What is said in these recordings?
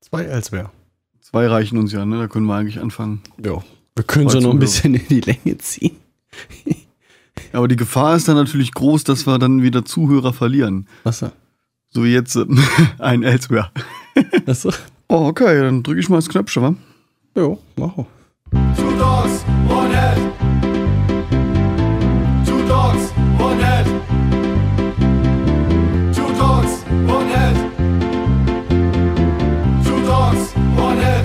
Zwei Elsewhere. Zwei reichen uns ja, ne? Da können wir eigentlich anfangen. Ja. Wir können so noch ein bisschen in die Länge ziehen. Aber die Gefahr ist dann natürlich groß, dass wir dann wieder Zuhörer verlieren. Was denn? So wie jetzt ein Elsewhere. Was denn? Oh, okay, dann drücke ich mal das Knöpfchen, wa? Jo, mach auch. Two Dogs One Head. Two Dogs One Head. Two Dogs One Head. Two Dogs One Head.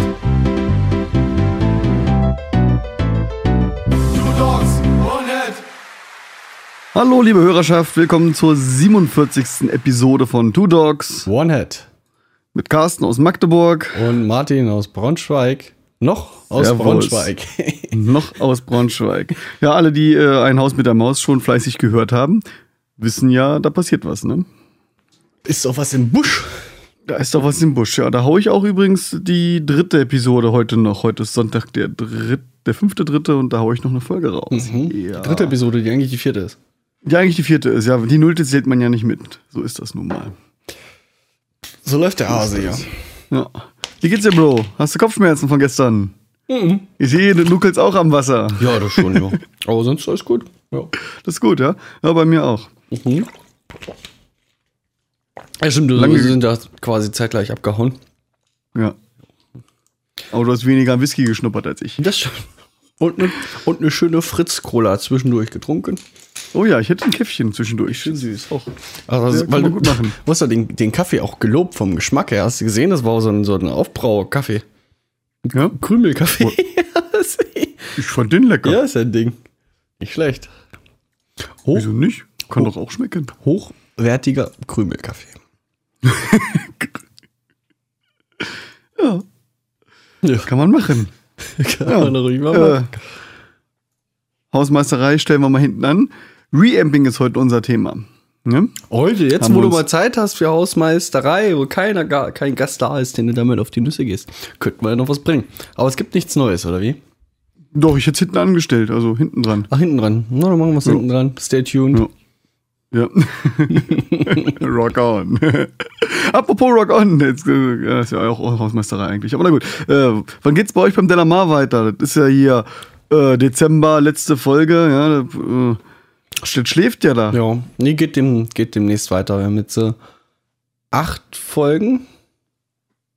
Two Dogs One Head. Hallo liebe Hörerschaft, willkommen zur 47. Episode von Two Dogs One Head. Mit Carsten aus Magdeburg. Und Martin aus Braunschweig. Noch aus Braunschweig. Ja, alle, die ein Haus mit der Maus schon fleißig gehört haben, wissen ja, da passiert was, ne? Ist doch was im Busch. Da ist doch was im Busch, ja. Da hau ich auch übrigens die dritte Episode heute noch. Heute ist Sonntag der fünfte, und da hau ich noch eine Folge raus. Mhm. Ja. Die dritte Episode, die eigentlich die vierte ist. Die eigentlich die vierte ist, ja. Die nullte zählt man ja nicht mit. So ist das nun mal. So läuft der Hase, ja. Ja. Wie geht's dir, Bro? Hast du Kopfschmerzen von gestern? Mhm. Ich sehe, du nuckelst auch am Wasser. Ja, das schon, ja. Aber sonst alles gut. Ja. Das ist gut, ja? Ja, bei mir auch. Mhm. Ja, stimmt, wir sind da quasi zeitgleich abgehauen. Ja. Aber du hast weniger Whisky geschnuppert als ich. Das schon. Und eine schöne Fritz-Cola zwischendurch getrunken. Oh ja, ich hätte ein Käffchen zwischendurch. Schön süß. Auch. Also, ja, weil du gut machen. Du hast ja den Kaffee auch gelobt vom Geschmack her. Hast du gesehen, das war so ein Aufbrau-Kaffee. Ja? Krümelkaffee. Ich fand den lecker. Ja, ist ein Ding. Nicht schlecht. Wieso nicht? Kann doch auch schmecken. Hochwertiger Krümelkaffee. Ja. Ja. Kann man machen. Kann man ruhig mal machen. Hausmeisterei stellen wir mal hinten an. Reamping ist heute unser Thema. Ne? Heute, jetzt haben wo du mal Zeit hast für Hausmeisterei, wo kein Gast da ist, den du damit auf die Nüsse gehst, könnten wir ja noch was bringen. Aber es gibt nichts Neues, oder wie? Doch, ich hätte es hinten angestellt, also hinten dran. Ach, hinten dran. Na, dann machen wir es hinten dran. Stay tuned. Ja. Rock on. Apropos Rock on. Jetzt, das ist ja auch Hausmeisterei eigentlich. Aber na gut. Wann geht's bei euch beim Delamar weiter? Das ist ja hier Dezember, letzte Folge, ja, schläft ja da. Ja, nee, geht demnächst weiter. Wir haben jetzt 8 Folgen,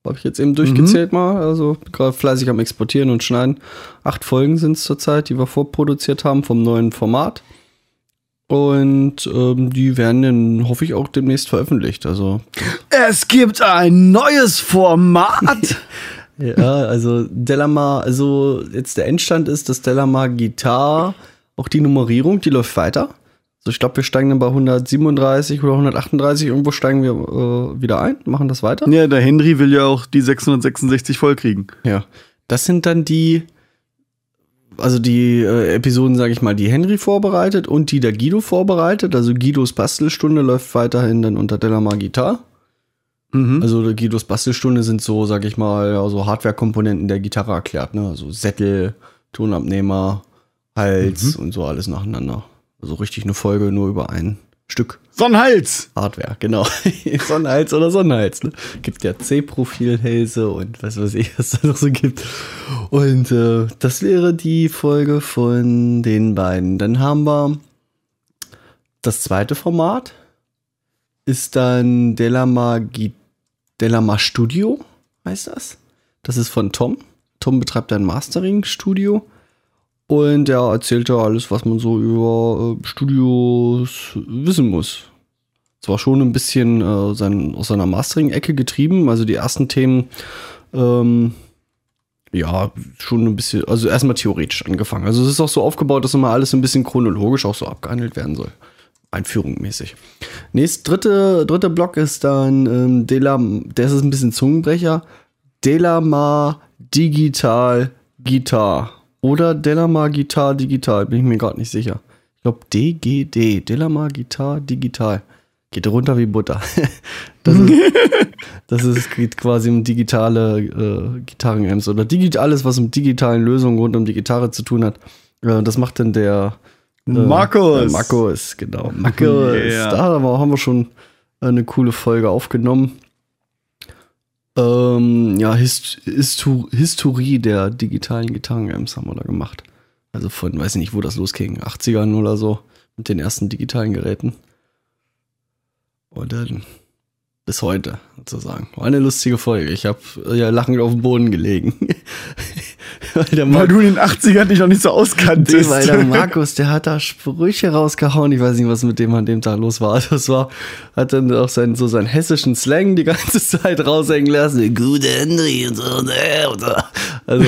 habe ich jetzt eben durchgezählt mal, also gerade fleißig am Exportieren und Schneiden. 8 Folgen sind es zurzeit, die wir vorproduziert haben vom neuen Format, und die werden dann, hoffe ich, auch demnächst veröffentlicht. Also es gibt ein neues Format! Ja, also Delamar, also jetzt der Endstand ist, dass Delamar Gitarre, auch die Nummerierung, die läuft weiter. Also ich glaube, wir steigen dann bei 137 oder 138, irgendwo steigen wir wieder ein, machen das weiter. Ja, der Henry will ja auch die 666 vollkriegen. Ja, das sind dann die Episoden, sage ich mal, die Henry vorbereitet und die der Guido vorbereitet. Also Guidos Bastelstunde läuft weiterhin dann unter Delamar Gitarre. Also Guidos Bastelstunde sind so, sag ich mal, so also Hardware-Komponenten der Gitarre erklärt, ne? Also Sättel, Tonabnehmer, Hals und so alles nacheinander. Also richtig eine Folge nur über ein Stück. Sonnenhals! Hardware, genau. Sonnenhals oder Sonnenhals, ne? Gibt ja C-Profil-Hälse und was weiß ich, was da noch so gibt. Und das wäre die Folge von den beiden. Dann haben wir das zweite Format. Ist dann Delamar Studio, heißt das? Das ist von Tom. Tom betreibt ein Mastering-Studio. Und er erzählt ja alles, was man so über Studios wissen muss. Es war schon ein bisschen aus seiner Mastering-Ecke getrieben. Also die ersten Themen, ja, schon ein bisschen, also erstmal theoretisch angefangen. Also es ist auch so aufgebaut, dass immer alles ein bisschen chronologisch auch so abgehandelt werden soll. Einführung mäßig. Dritter Block ist dann das ist ein bisschen Zungenbrecher. Delamar Digital Guitar. Oder Delamar Guitar Digital, bin ich mir gerade nicht sicher. Ich glaube DGD, Delamar Guitar Digital. Geht runter wie Butter. Geht quasi um digitale Gitarren-Amps oder alles, was mit digitalen Lösungen rund um die Gitarre zu tun hat. Das macht dann der Markus! Markus, genau. Markus. Yeah. Da haben wir schon eine coole Folge aufgenommen. ja, Historie der digitalen Gitarren-Amps haben wir da gemacht. Also von, weiß ich nicht, wo das losging, 80ern oder so, mit den ersten digitalen Geräten. Und dann bis heute, sozusagen. War eine lustige Folge. Ich habe ja lachend auf dem Boden gelegen. Weil du in den 80ern dich noch nicht so auskanntest. Weil der Markus, der hat da Sprüche rausgehauen. Ich weiß nicht, was mit dem an dem Tag los war. Also das war, hat dann auch seinen hessischen Slang die ganze Zeit raushängen lassen. Gute Henry und so. Also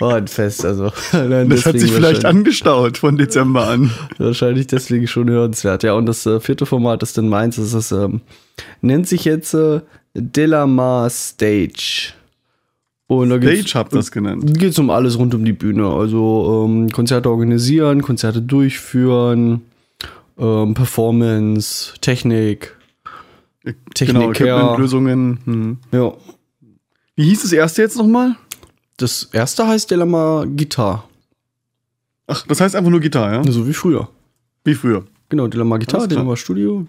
war ein Fest. Also, das hat sich vielleicht angestaut von Dezember an. Wahrscheinlich deswegen schon hörenswert. Ja, und das vierte Format ist dann meins. Das ist, nennt sich jetzt Delamar Stage. Und da Stage habt ihr das genannt. Geht es um alles rund um die Bühne. Also Konzerte organisieren, Konzerte durchführen, Performance, Technik, genau, Lösungen. Hm. Ja. Wie hieß das erste jetzt nochmal? Das erste heißt Delamar Gitarre. Ach, das heißt einfach nur Gitarre, ja? So wie früher. Wie früher. Genau, Delamar Gitarre, Delamar Studio.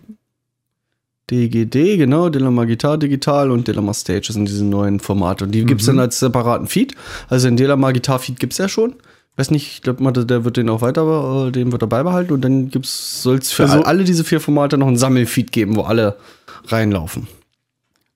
DGD, genau, Delamar Gitarre Digital und Delamar Stage sind diese neuen Formate. Und die gibt es dann als separaten Feed. Also den Delamar Gitarre Feed gibt es ja schon. Weiß nicht, ich glaube mal, der wird den auch weiter, den wird er beibehalten. Und dann soll es für alle diese vier Formate noch einen Sammelfeed geben, wo alle reinlaufen.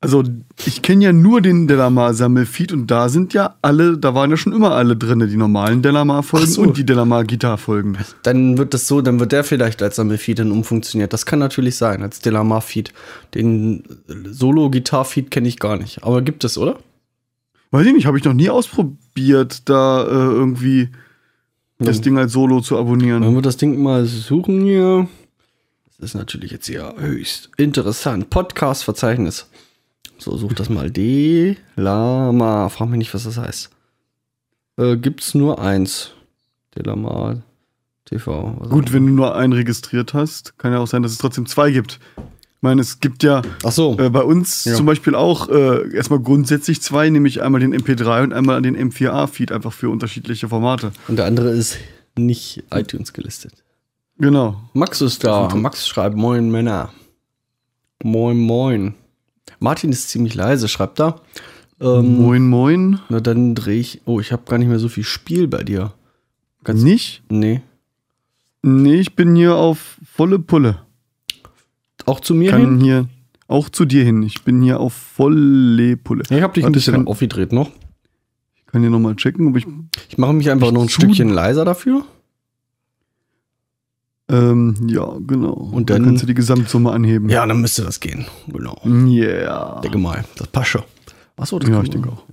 Also ich kenne ja nur den Delamar Sammelfeed und da sind ja alle, da waren ja schon immer alle drin, die normalen Delamar Folgen und die Delamar Gitarre Folgen. Dann wird das so, dann wird der vielleicht als Sammelfeed dann umfunktioniert. Das kann natürlich sein, als Delamar Feed. Den Solo Gitarre Feed kenne ich gar nicht, aber gibt es, oder? Weiß ich nicht, habe ich noch nie ausprobiert, da irgendwie das Ding als Solo zu abonnieren. Wenn wir das Ding mal suchen hier. Das ist natürlich jetzt ja höchst interessant. Podcast Verzeichnis. So, such das mal. Delamar. Frag mich nicht, was das heißt. Gibt's nur eins. Delamar TV. Gut, wenn du nur einen registriert hast, kann ja auch sein, dass es trotzdem zwei gibt. Ich meine, es gibt ja bei uns zum Beispiel auch erstmal grundsätzlich zwei, nämlich einmal den MP3 und einmal den M4A-Feed, einfach für unterschiedliche Formate. Und der andere ist nicht iTunes gelistet. Genau. Max ist da. Max schreibt, moin Männer. Moin, moin. Martin ist ziemlich leise, schreibt da. Moin, moin. Na, dann drehe ich. Oh, ich habe gar nicht mehr so viel Spiel bei dir. Kannst nicht? Nee. Nee, ich bin hier auf volle Pulle. Auch zu mir hin? Hier, auch zu dir hin. Ich bin hier auf volle Pulle. Ich habe dich ein bisschen aufgedreht noch. Ich kann hier nochmal checken, ob ich. Ich mache mich einfach noch ein Stückchen leiser dafür. Ja, genau. Und dann kannst du die Gesamtsumme anheben. Ja, dann müsste das gehen. Genau. Yeah. Denke mal, das passt schon. Achso, das ja, ich denke auch.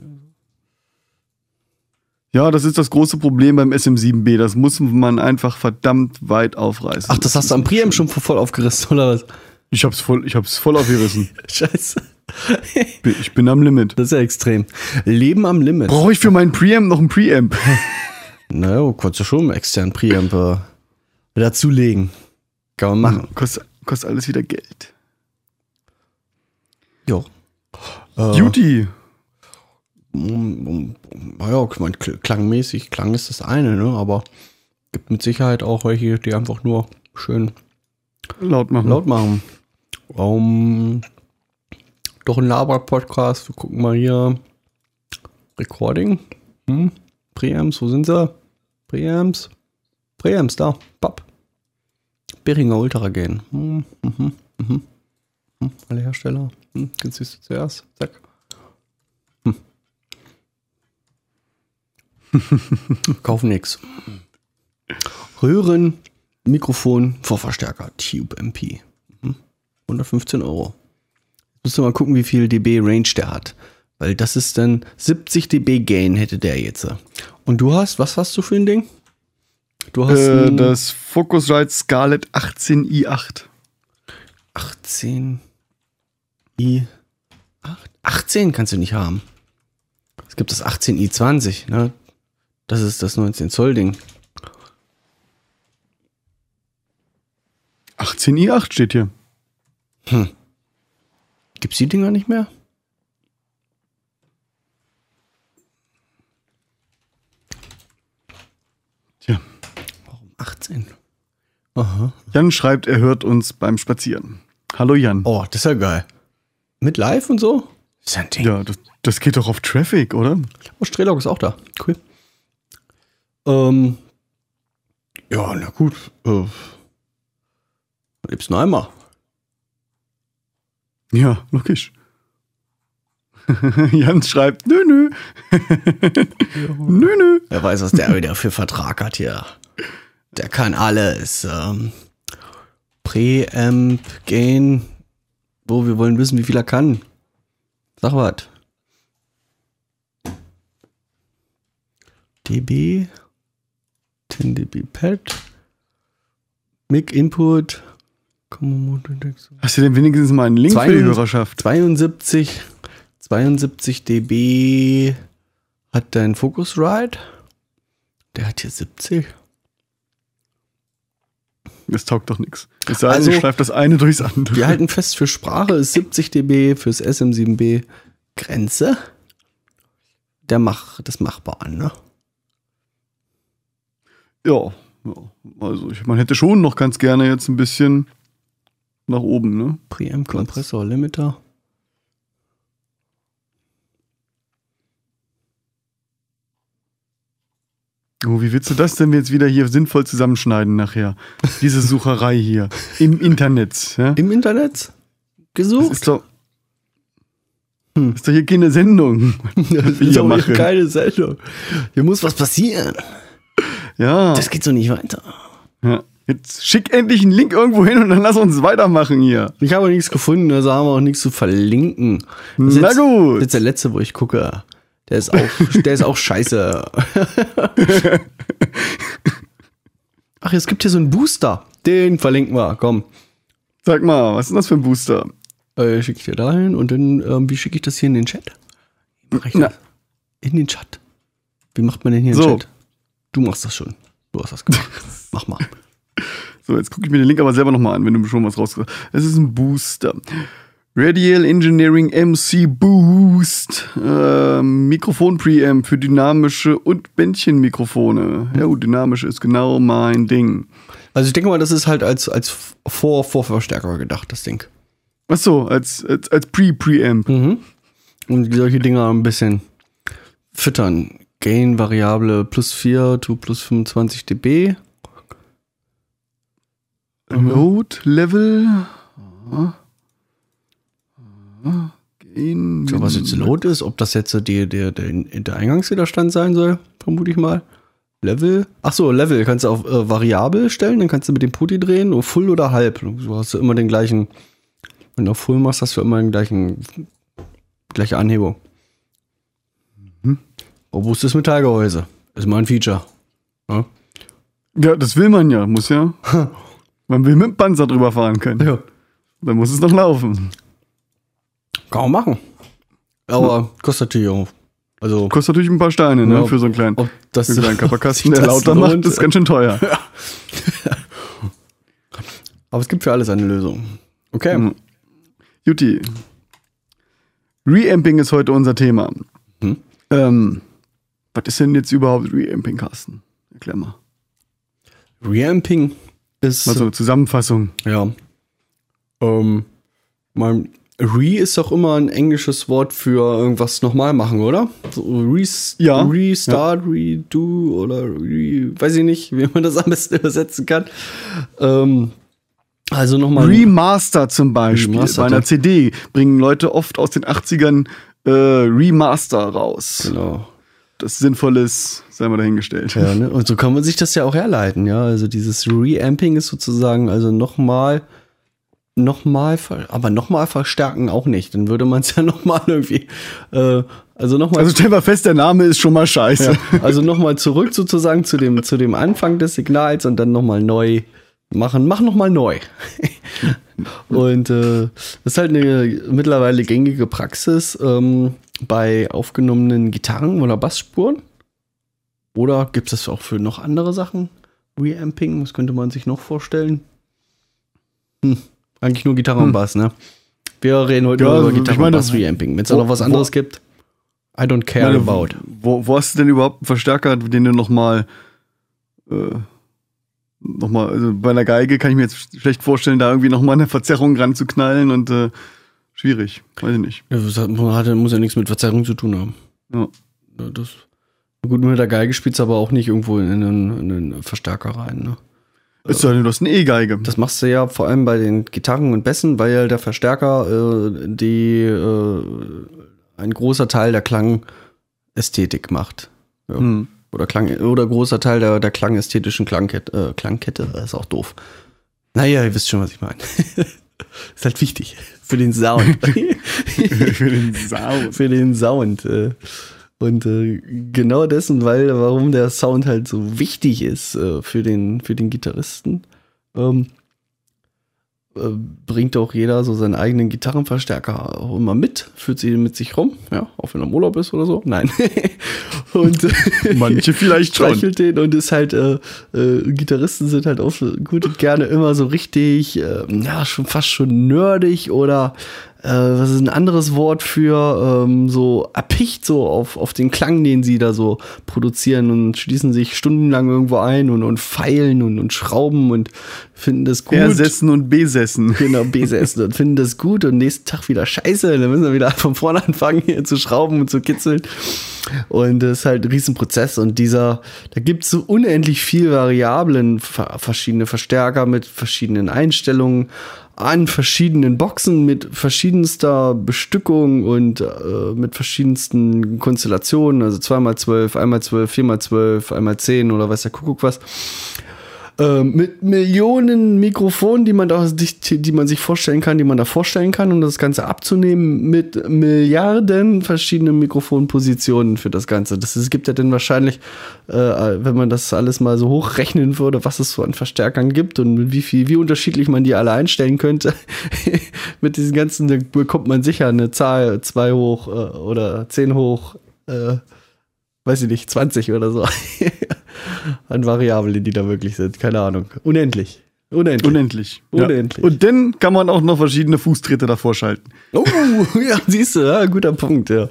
Ja, das ist das große Problem beim SM7B. Das muss man einfach verdammt weit aufreißen. Ach, das hast du am Preamp schon voll aufgerissen, oder was? Ich hab's voll aufgerissen. Scheiße. Ich bin am Limit. Das ist ja extrem. Leben am Limit. Brauche ich für meinen Preamp noch einen Preamp? Naja, konntest du schon einen externen Preamp dazulegen. Kann man machen. Kostet alles wieder Geld. Jo. Beauty. Naja, ich meine, klangmäßig, Klang ist das eine, ne? Aber gibt mit Sicherheit auch welche, die einfach nur schön laut machen. Doch ein Laber-Podcast. Wir gucken mal hier. Recording. Preamps, wo sind sie? Preamps, da. Papp. Behringer Ultra Gain. Alle Hersteller. Den siehst du zuerst. Zack. Kaufen nix. Röhren, Mikrofon, Vorverstärker. Tube MP. 115 €. Jetzt müssen wir mal gucken, wie viel dB Range der hat. Weil das ist dann 70 dB Gain hätte der jetzt. Und du hast, was hast du für ein Ding? Du hast das Focusrite Scarlett 18i8. 18i8? 18 kannst du nicht haben. Es gibt das 18i20, ne? Das ist das 19-Zoll-Ding. 18i8 steht hier. Hm. Gibt's die Dinger nicht mehr? Tja. 18. Aha. Jan schreibt, er hört uns beim Spazieren. Hallo Jan. Oh, das ist ja geil. Mit Live und so? Das ist ja ein Ding. Ja, das, Das geht doch auf Traffic, oder? Oh, Strehlog ist auch da. Cool. Ja, na gut. Gibt's noch einmal. Ja, logisch. Jans schreibt, nö, nö. Nö, nö. Wer weiß, was der wieder für Vertrag hat hier. Der kann alles. Preamp, Gain. Wo wir wollen wissen, wie viel er kann. Sag was. dB. 10 dB Pad. Mic Input. Hast du denn wenigstens mal einen Link für die Hörerschaft? 72 dB hat dein Focusrite. Der hat hier 70. Das taugt doch nichts. Ich sage, also, ich schreibe das eine durchs andere. Wir halten fest, für Sprache ist 70 dB, fürs SM7B Grenze. Das machbar an, ne? Ja, also man hätte schon noch ganz gerne jetzt ein bisschen nach oben, ne? Preamp, Kompressor, Limiter. Oh, wie willst du das denn jetzt wieder hier sinnvoll zusammenschneiden nachher? Diese Sucherei hier. Im Internet. Ja? Im Internet? Gesucht? Ist doch hier keine Sendung. Das ist doch hier keine Sendung. Hier muss was passieren. Ja. Das geht so nicht weiter. Ja. Jetzt schick endlich einen Link irgendwo hin und dann lass uns weitermachen hier. Ich habe nichts gefunden, also haben wir auch nichts zu verlinken. Na gut. Das ist jetzt der letzte, wo ich gucke. Der ist auch scheiße. Ach, es gibt hier so einen Booster. Den verlinken wir, komm. Sag mal, was ist das für ein Booster? Schicke ich dir da hin und dann, wie schicke ich das hier in den Chat? In den Chat. Wie macht man denn hier so. In den Chat? Du machst das schon. Du hast das gemacht. Mach mal. So, jetzt gucke ich mir den Link aber selber nochmal an, wenn du schon was rausgehst. Es ist ein Booster. Radial Engineering MC Boost. Mikrofon Preamp für dynamische und Bändchenmikrofone. Ja, dynamisch ist genau mein Ding. Also ich denke mal, das ist halt als Vorverstärker gedacht, das Ding. Ach so, als Preamp. Mhm. Und solche Dinger ein bisschen füttern. Gain Variable +4 to +25 dB. Load Level. Ja. In so, was jetzt Load ist, ob das jetzt so der Eingangswiderstand sein soll, vermute ich mal. Level. Achso, Level kannst du auf variabel stellen, dann kannst du mit dem Putty drehen, nur Full oder Halb. So hast du immer den gleichen, wenn du auf Full machst, hast du immer den gleiche Anhebung. Mhm. Robustes Metallgehäuse. Ist mal ein Feature. Ja, das will man ja, muss ja. Man will mit dem Panzer drüber fahren können. Ja. Dann muss es noch laufen. Kann man machen. Aber kostet natürlich auch. Also kostet natürlich ein paar Steine, ne? Ja, für so einen kleinen, Körperkasten, der lauter macht, ist ganz schön teuer. Ja. Aber es gibt für alles eine Lösung. Okay. Mhm. Juti. Reamping ist heute unser Thema. Mhm. Was ist denn jetzt überhaupt Reamping, Carsten? Erklär mal. Reamping ist. Also Zusammenfassung. Ja. Re ist doch immer ein englisches Wort für irgendwas nochmal machen, oder? So Restart, Redo oder weiß ich nicht, wie man das am besten übersetzen kann. Also nochmal. Remaster zum Beispiel. Bei einer CD bringen Leute oft aus den 80ern Remaster raus. Genau. Das Sinnvolle ist, sei mal dahingestellt. Ja, ne? Und so kann man sich das ja auch herleiten, ja. Also dieses Reamping ist sozusagen also nochmal verstärken auch nicht. Dann würde man es ja nochmal irgendwie Also stell mal fest, der Name ist schon mal scheiße. Ja, also nochmal zurück sozusagen zu dem Anfang des Signals und dann nochmal neu machen. Mach nochmal neu. Und das ist halt eine mittlerweile gängige Praxis bei aufgenommenen Gitarren oder Bassspuren. Oder gibt es das auch für noch andere Sachen? Reamping, was könnte man sich noch vorstellen? Eigentlich nur Gitarre und Bass, ne? Wir reden heute nur über Gitarre und Bass Reamping. Wenn es da noch was anderes gibt, I don't care about. Wo hast du denn überhaupt einen Verstärker, den du nochmal, also bei einer Geige kann ich mir jetzt schlecht vorstellen, da irgendwie nochmal eine Verzerrung ranzuknallen und schwierig, weiß ich nicht. Ja, das muss ja nichts mit Verzerrung zu tun haben. Ja. Ja, das, gut, nur der Geige spielt es aber auch nicht irgendwo in den Verstärker rein, ne? Ist ja, du hast eine E-Geige. Das machst du ja vor allem bei den Gitarren und Bässen, weil der Verstärker ein großer Teil der Klangästhetik macht. Ja. Hm. Oder großer Teil der klangästhetischen Klangkette. Klangkette ist auch doof. Naja, ihr wisst schon, was ich meine. Ist halt wichtig. Für den Sound. Für den Sound. Für den Sound. Und genau dessen, warum der Sound halt so wichtig ist für den Gitarristen, bringt auch jeder so seinen eigenen Gitarrenverstärker auch immer mit, führt sie mit sich rum, ja, auch wenn er im Urlaub ist oder so, nein. Und manche vielleicht schon. Den und ist halt, Gitarristen sind halt auch gut und gerne immer so richtig, ja, schon fast schon nerdig oder was ist ein anderes Wort für so erpicht so auf den Klang, den sie da so produzieren und schließen sich stundenlang irgendwo ein und feilen und schrauben und finden das gut. Ersessen und besessen. Genau, besessen und finden das gut und nächsten Tag wieder scheiße. Dann müssen wir wieder von vorne anfangen hier zu schrauben und zu kitzeln. Und das ist halt ein Riesenprozess und da gibt es so unendlich viel Variablen, verschiedene Verstärker mit verschiedenen Einstellungen, an verschiedenen Boxen mit verschiedenster Bestückung und mit verschiedensten Konstellationen, also 2x12, 1x12, 4x12, 1x10 oder weiß der Kuckuck was. Mit Millionen Mikrofonen, die man sich vorstellen kann, um das Ganze abzunehmen, mit Milliarden verschiedenen Mikrofonpositionen für das Ganze. Das gibt ja dann wahrscheinlich, wenn man das alles mal so hochrechnen würde, was es so an Verstärkern gibt und wie unterschiedlich man die alle einstellen könnte. Mit diesen ganzen, da bekommt man sicher eine Zahl 2 hoch oder 10 hoch, weiß ich nicht, 20 oder so. An Variablen, die da wirklich sind. Keine Ahnung. Unendlich. Unendlich. Unendlich. Ja. Unendlich. Und dann kann man auch noch verschiedene Fußtritte davor schalten. Oh, ja, siehst du, ja, guter Punkt, ja.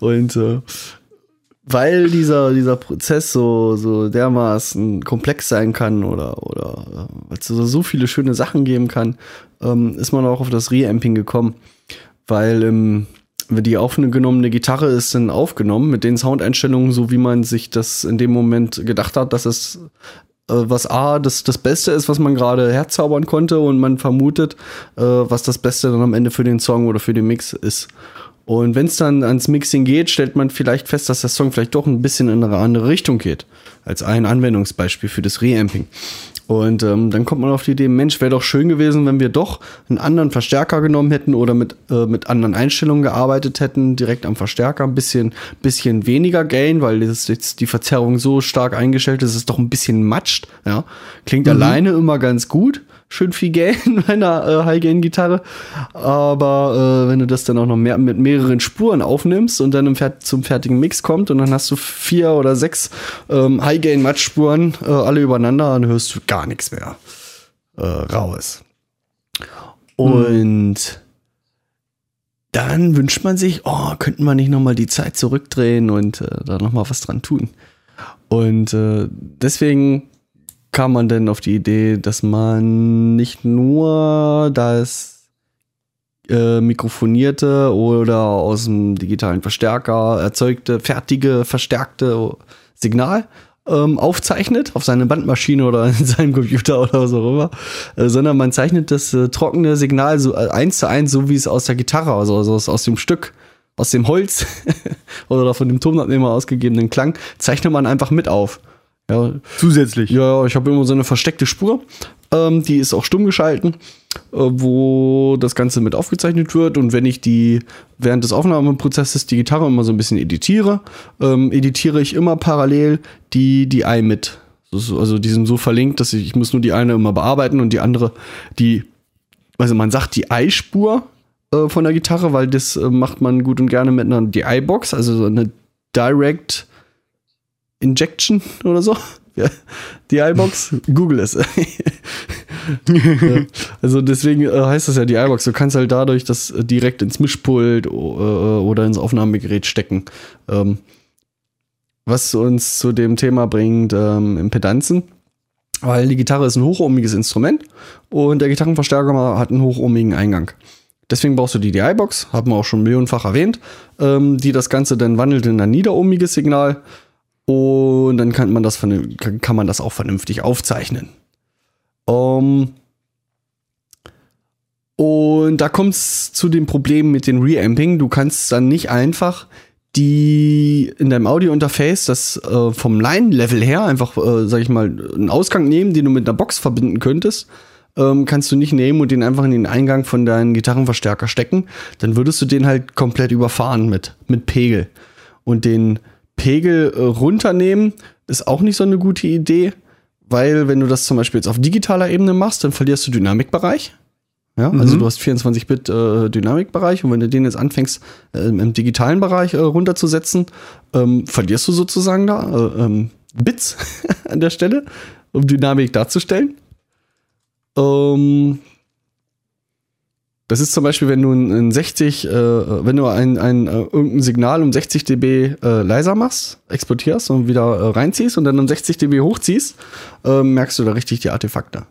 Und weil dieser Prozess so dermaßen komplex sein kann oder weil es so viele schöne Sachen geben kann, ist man auch auf das Reamping gekommen. Weil die aufgenommene Gitarre ist dann aufgenommen mit den Soundeinstellungen, so wie man sich das in dem Moment gedacht hat, dass es das Beste ist, was man gerade herzaubern konnte und man vermutet, was das Beste dann am Ende für den Song oder für den Mix ist. Und wenn es dann ans Mixing geht, stellt man vielleicht fest, dass der Song vielleicht doch ein bisschen in eine andere Richtung geht. Als ein Anwendungsbeispiel für das Reamping. Und dann kommt man auf die Idee, Mensch, wäre doch schön gewesen, wenn wir doch einen anderen Verstärker genommen hätten oder mit anderen Einstellungen gearbeitet hätten, direkt am Verstärker. Ein bisschen weniger Gain, weil jetzt die Verzerrung so stark eingestellt ist, dass es doch ein bisschen matscht. Ja? Klingt alleine immer ganz gut. Schön viel Gain bei einer High-Gain-Gitarre. Aber wenn du das dann auch noch mehr mit mehreren Spuren aufnimmst und dann zum fertigen Mix kommt und dann hast du 4 oder 6 High-Gain-Match-Spuren alle übereinander, dann hörst du gar nichts mehr raus. Und dann wünscht man sich, oh, könnten wir nicht nochmal die Zeit zurückdrehen und da nochmal was dran tun. Und deswegen kam man denn auf die Idee, dass man nicht nur das mikrofonierte oder aus dem digitalen Verstärker erzeugte, fertige, verstärkte Signal aufzeichnet, auf seine Bandmaschine oder in seinem Computer oder so rüber, sondern man zeichnet das trockene Signal so 1:1, so wie es aus der Gitarre, also aus dem Stück, aus dem Holz oder von dem Tonabnehmer ausgegebenen Klang, zeichnet man einfach mit auf. Ja, zusätzlich. Ja, ich habe immer so eine versteckte Spur. Die ist auch stumm geschalten, wo das Ganze mit aufgezeichnet wird. Und wenn ich während des Aufnahmeprozesses die Gitarre immer so ein bisschen editiere ich immer parallel die I mit. Also die sind so verlinkt, dass ich muss nur die eine immer bearbeiten und die andere, also man sagt die I-Spur von der Gitarre, weil das macht man gut und gerne mit einer DI-Box, also so eine Direct Injection oder so. Ja. Die DI-Box, google es. Ja. Also deswegen heißt das ja die DI-Box. Du kannst halt dadurch das direkt ins Mischpult oder ins Aufnahmegerät stecken. Was uns zu dem Thema bringt, Impedanzen. Weil die Gitarre ist ein hochohmiges Instrument und der Gitarrenverstärker hat einen hochohmigen Eingang. Deswegen brauchst du die DI-Box, haben wir auch schon millionenfach erwähnt, die das Ganze dann wandelt in ein niederohmiges Signal und dann kann man das auch vernünftig aufzeichnen. Und da kommt es zu dem Problem mit dem Reamping. Du kannst dann nicht einfach die in deinem Audio-Interface das vom Line-Level her einfach, sag ich mal, einen Ausgang nehmen, den du mit einer Box verbinden könntest. Kannst du nicht nehmen und den einfach in den Eingang von deinem Gitarrenverstärker stecken, dann würdest du den halt komplett überfahren mit Pegel. Und den Pegel runternehmen ist auch nicht so eine gute Idee, weil wenn du das zum Beispiel jetzt auf digitaler Ebene machst, dann verlierst du Dynamikbereich. Ja, also du hast 24-Bit Dynamikbereich und wenn du den jetzt anfängst im digitalen Bereich runterzusetzen, verlierst du sozusagen da Bits an der Stelle, um Dynamik darzustellen. Das ist zum Beispiel, wenn du irgendein Signal um 60 dB leiser machst, exportierst und wieder reinziehst und dann um 60 dB hochziehst, merkst du da richtig die Artefakte.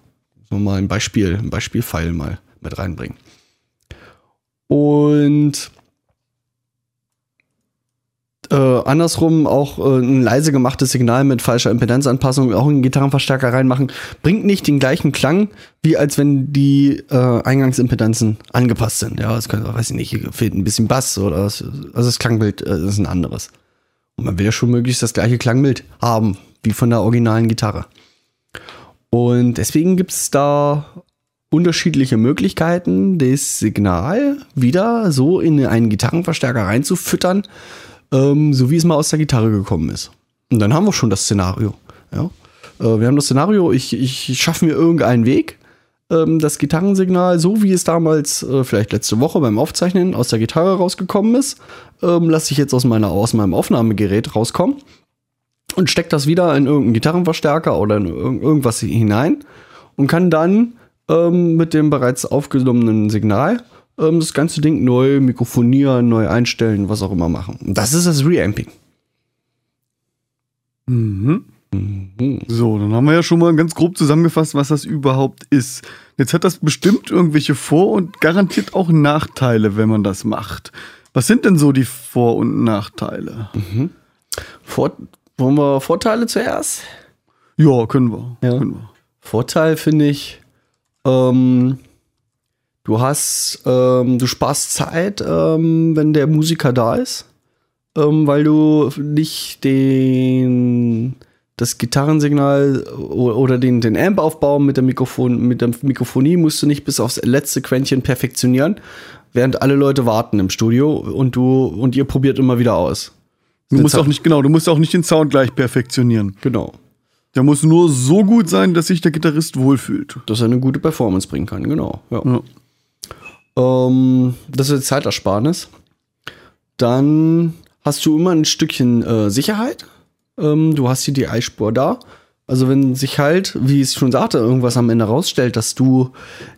So mal ein Beispielfile mal mit reinbringen. Und andersrum auch ein leise gemachtes Signal mit falscher Impedanzanpassung auch in den Gitarrenverstärker reinmachen, bringt nicht den gleichen Klang, wie als wenn die Eingangsimpedanzen angepasst sind. Ja, es könnte, weiß ich nicht, hier fehlt ein bisschen Bass oder was, also das Klangbild ist ein anderes. Und man will ja schon möglichst das gleiche Klangbild haben, wie von der originalen Gitarre. Und deswegen gibt es da unterschiedliche Möglichkeiten, das Signal wieder so in einen Gitarrenverstärker reinzufüttern, so wie es mal aus der Gitarre gekommen ist. Und dann haben wir schon das Szenario. Ja? Wir haben das Szenario, ich schaffe mir irgendeinen Weg, das Gitarrensignal, so wie es damals vielleicht letzte Woche beim Aufzeichnen aus der Gitarre rausgekommen ist, lasse ich jetzt aus meinem Aufnahmegerät rauskommen und stecke das wieder in irgendeinen Gitarrenverstärker oder in irgendwas hinein und kann dann mit dem bereits aufgenommenen Signal das ganze Ding neu mikrofonieren, neu einstellen, was auch immer machen. Das ist das Reamping. Mhm. So, dann haben wir ja schon mal ganz grob zusammengefasst, was das überhaupt ist. Jetzt hat das bestimmt irgendwelche Vor- und garantiert auch Nachteile, wenn man das macht. Was sind denn so die Vor- und Nachteile? Wollen wir Vorteile zuerst? Ja, können wir. Ja. Vorteil finde ich, du sparst Zeit, wenn der Musiker da ist, weil du nicht das Gitarrensignal oder den Amp-Aufbau mit der Mikrofonie musst du nicht bis aufs letzte Quäntchen perfektionieren, während alle Leute warten im Studio und ihr probiert immer wieder aus. Du musst auch nicht den Sound gleich perfektionieren. Genau. Der muss nur so gut sein, dass sich der Gitarrist wohlfühlt. Dass er eine gute Performance bringen kann, genau. Ja. Ja. Das ist Zeitersparnis. Dann hast du immer ein Stückchen Sicherheit. Du hast die DI-Spur da. Also wenn sich halt, wie ich es schon sagte, irgendwas am Ende rausstellt, dass du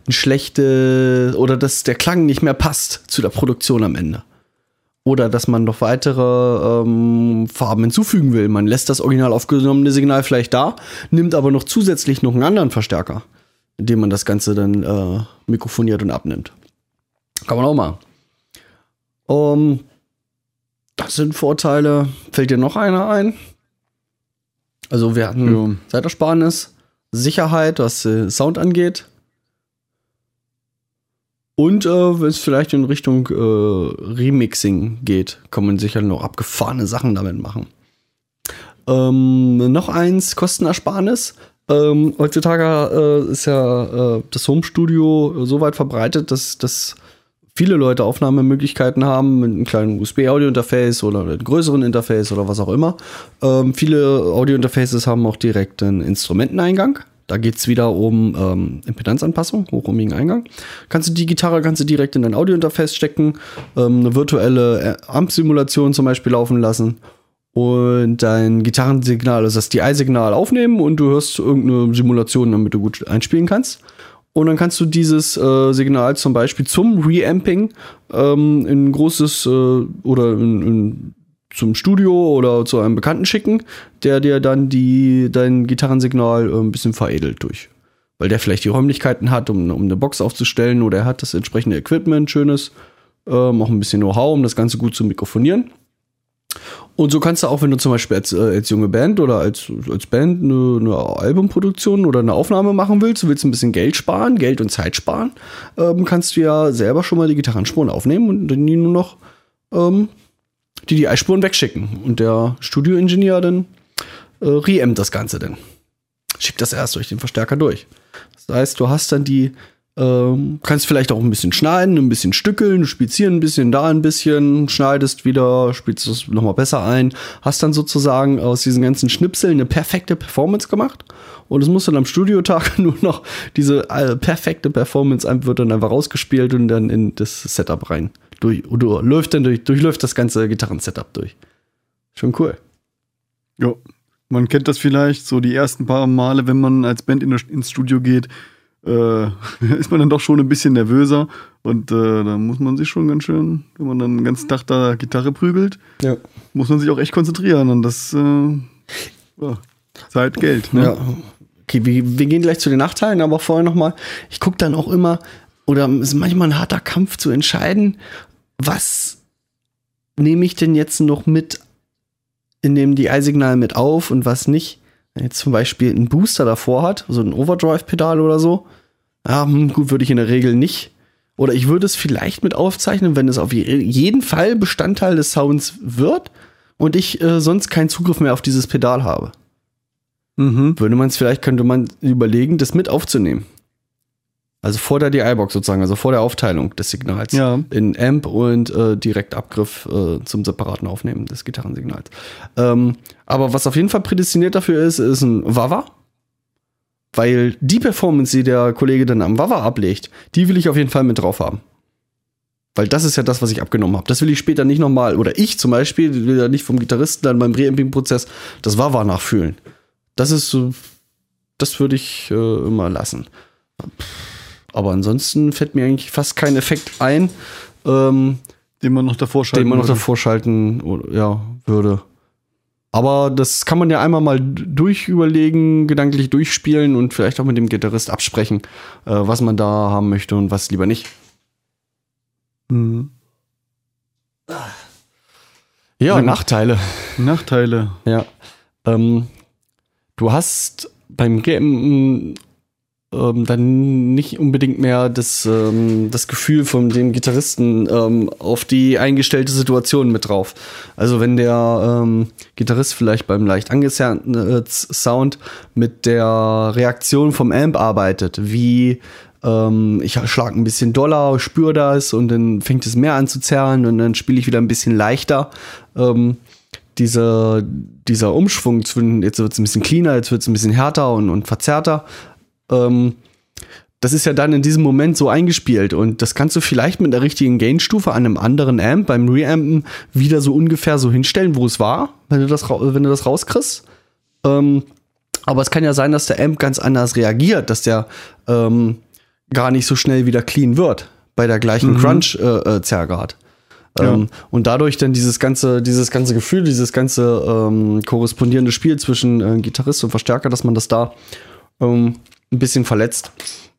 dass der Klang nicht mehr passt zu der Produktion am Ende. Oder dass man noch weitere Farben hinzufügen will. Man lässt das original aufgenommene Signal vielleicht da, nimmt aber noch zusätzlich noch einen anderen Verstärker, indem man das Ganze dann mikrofoniert und abnimmt. Kann man auch mal. Das sind Vorteile. Fällt dir noch einer ein? Also wir hatten Zeitersparnis, Sicherheit, was Sound angeht. Und wenn es vielleicht in Richtung Remixing geht, kann man sicher noch abgefahrene Sachen damit machen. Noch eins, Kostenersparnis. Heutzutage ist ja das Home-Studio so weit verbreitet, dass viele Leute Aufnahmemöglichkeiten haben mit einem kleinen USB-Audio-Interface oder einem größeren Interface oder was auch immer. Viele Audio-Interfaces haben auch direkt einen Instrumenteneingang. Da geht es wieder um Impedanzanpassung, hochohmigen Eingang. Die Gitarre kannst du direkt in dein Audio-Interface stecken, eine virtuelle Amp-Simulation zum Beispiel laufen lassen und dein Gitarrensignal, also das DI-Signal aufnehmen und du hörst irgendeine Simulation, damit du gut einspielen kannst. Und dann kannst du dieses Signal zum Beispiel zum Reamping in ein großes oder in zum Studio oder zu einem Bekannten schicken, der dir dann dein Gitarrensignal ein bisschen veredelt durch weil der vielleicht die Räumlichkeiten hat, um eine Box aufzustellen, oder er hat das entsprechende Equipment, schönes, auch ein bisschen Know-how, um das Ganze gut zu mikrofonieren. Und so kannst du auch, wenn du zum Beispiel als junge Band oder als Band eine Albumproduktion oder eine Aufnahme machen willst, du willst ein bisschen Geld sparen, Geld und Zeit sparen, kannst du ja selber schon mal die Gitarrenspuren aufnehmen und dann die nur noch die DI-Spuren wegschicken. Und der Studioingenieur dann re-ampt das Ganze dann. Schickt das erst durch den Verstärker durch. Das heißt, du hast dann die kannst vielleicht auch ein bisschen schneiden, ein bisschen stückeln, spizieren ein bisschen, da ein bisschen, schneidest wieder, spielst es nochmal besser ein, hast dann sozusagen aus diesen ganzen Schnipseln eine perfekte Performance gemacht und es muss dann am Studiotag nur noch diese perfekte Performance wird dann einfach rausgespielt und dann in das Setup rein. Durchläuft das ganze Gitarren-Setup durch. Schon cool. Jo, man kennt das vielleicht so die ersten paar Male, wenn man als Band ins Studio geht, ist man dann doch schon ein bisschen nervöser und da muss man sich schon ganz schön, wenn man dann den ganzen Tag da Gitarre prügelt, ja, muss man sich auch echt konzentrieren und das Zeit, Geld. Ne? Ja. Okay, wir gehen gleich zu den Nachteilen, aber vorher nochmal, ich gucke dann auch immer, oder es ist manchmal ein harter Kampf zu entscheiden, was nehme ich denn jetzt noch mit, in dem DI-Signal mit auf und was nicht. Wenn jetzt zum Beispiel einen Booster davor hat, so ein Overdrive-Pedal oder so, gut, würde ich in der Regel nicht. Oder ich würde es vielleicht mit aufzeichnen, wenn es auf jeden Fall Bestandteil des Sounds wird und ich sonst keinen Zugriff mehr auf dieses Pedal habe. Mhm. Könnte man überlegen, das mit aufzunehmen. Also vor der DI-Box sozusagen, also vor der Aufteilung des Signals in Amp und Direktabgriff zum separaten Aufnehmen des Gitarrensignals. Aber was auf jeden Fall prädestiniert dafür ist ein Wawa. Weil die Performance, die der Kollege dann am Wawa ablegt, die will ich auf jeden Fall mit drauf haben. Weil das ist ja das, was ich abgenommen habe. Das will ich später nicht nochmal, oder ich zum Beispiel, will ja nicht vom Gitarristen dann beim Reamping-Prozess das Wawa nachfühlen. Das würde ich immer lassen. Aber ansonsten fällt mir eigentlich fast kein Effekt ein, den man noch davor schalten würde. Aber das kann man ja einmal mal durchüberlegen, gedanklich durchspielen und vielleicht auch mit dem Gitarrist absprechen, was man da haben möchte und was lieber nicht. Mhm. Ja, Nachteile. Ja. Du hast beim Game dann nicht unbedingt mehr das Gefühl von dem Gitarristen auf die eingestellte Situation mit drauf. Also wenn der Gitarrist vielleicht beim leicht angezerrten Sound mit der Reaktion vom Amp arbeitet, wie ich schlage ein bisschen doller, spüre das und dann fängt es mehr an zu zerren und dann spiele ich wieder ein bisschen leichter. Dieser Umschwung zwischen jetzt wird es ein bisschen cleaner, jetzt wird es ein bisschen härter und verzerrter, das ist ja dann in diesem Moment so eingespielt und das kannst du vielleicht mit der richtigen Gain-Stufe an einem anderen Amp beim Reampen wieder so ungefähr so hinstellen, wo es war, wenn du das rauskriegst. Aber es kann ja sein, dass der Amp ganz anders reagiert, dass der gar nicht so schnell wieder clean wird bei der gleichen Crunch-Zerrgrad. Und dadurch dann dieses ganze Gefühl, dieses ganze korrespondierende Spiel zwischen Gitarrist und Verstärker, dass man das da ein bisschen verletzt.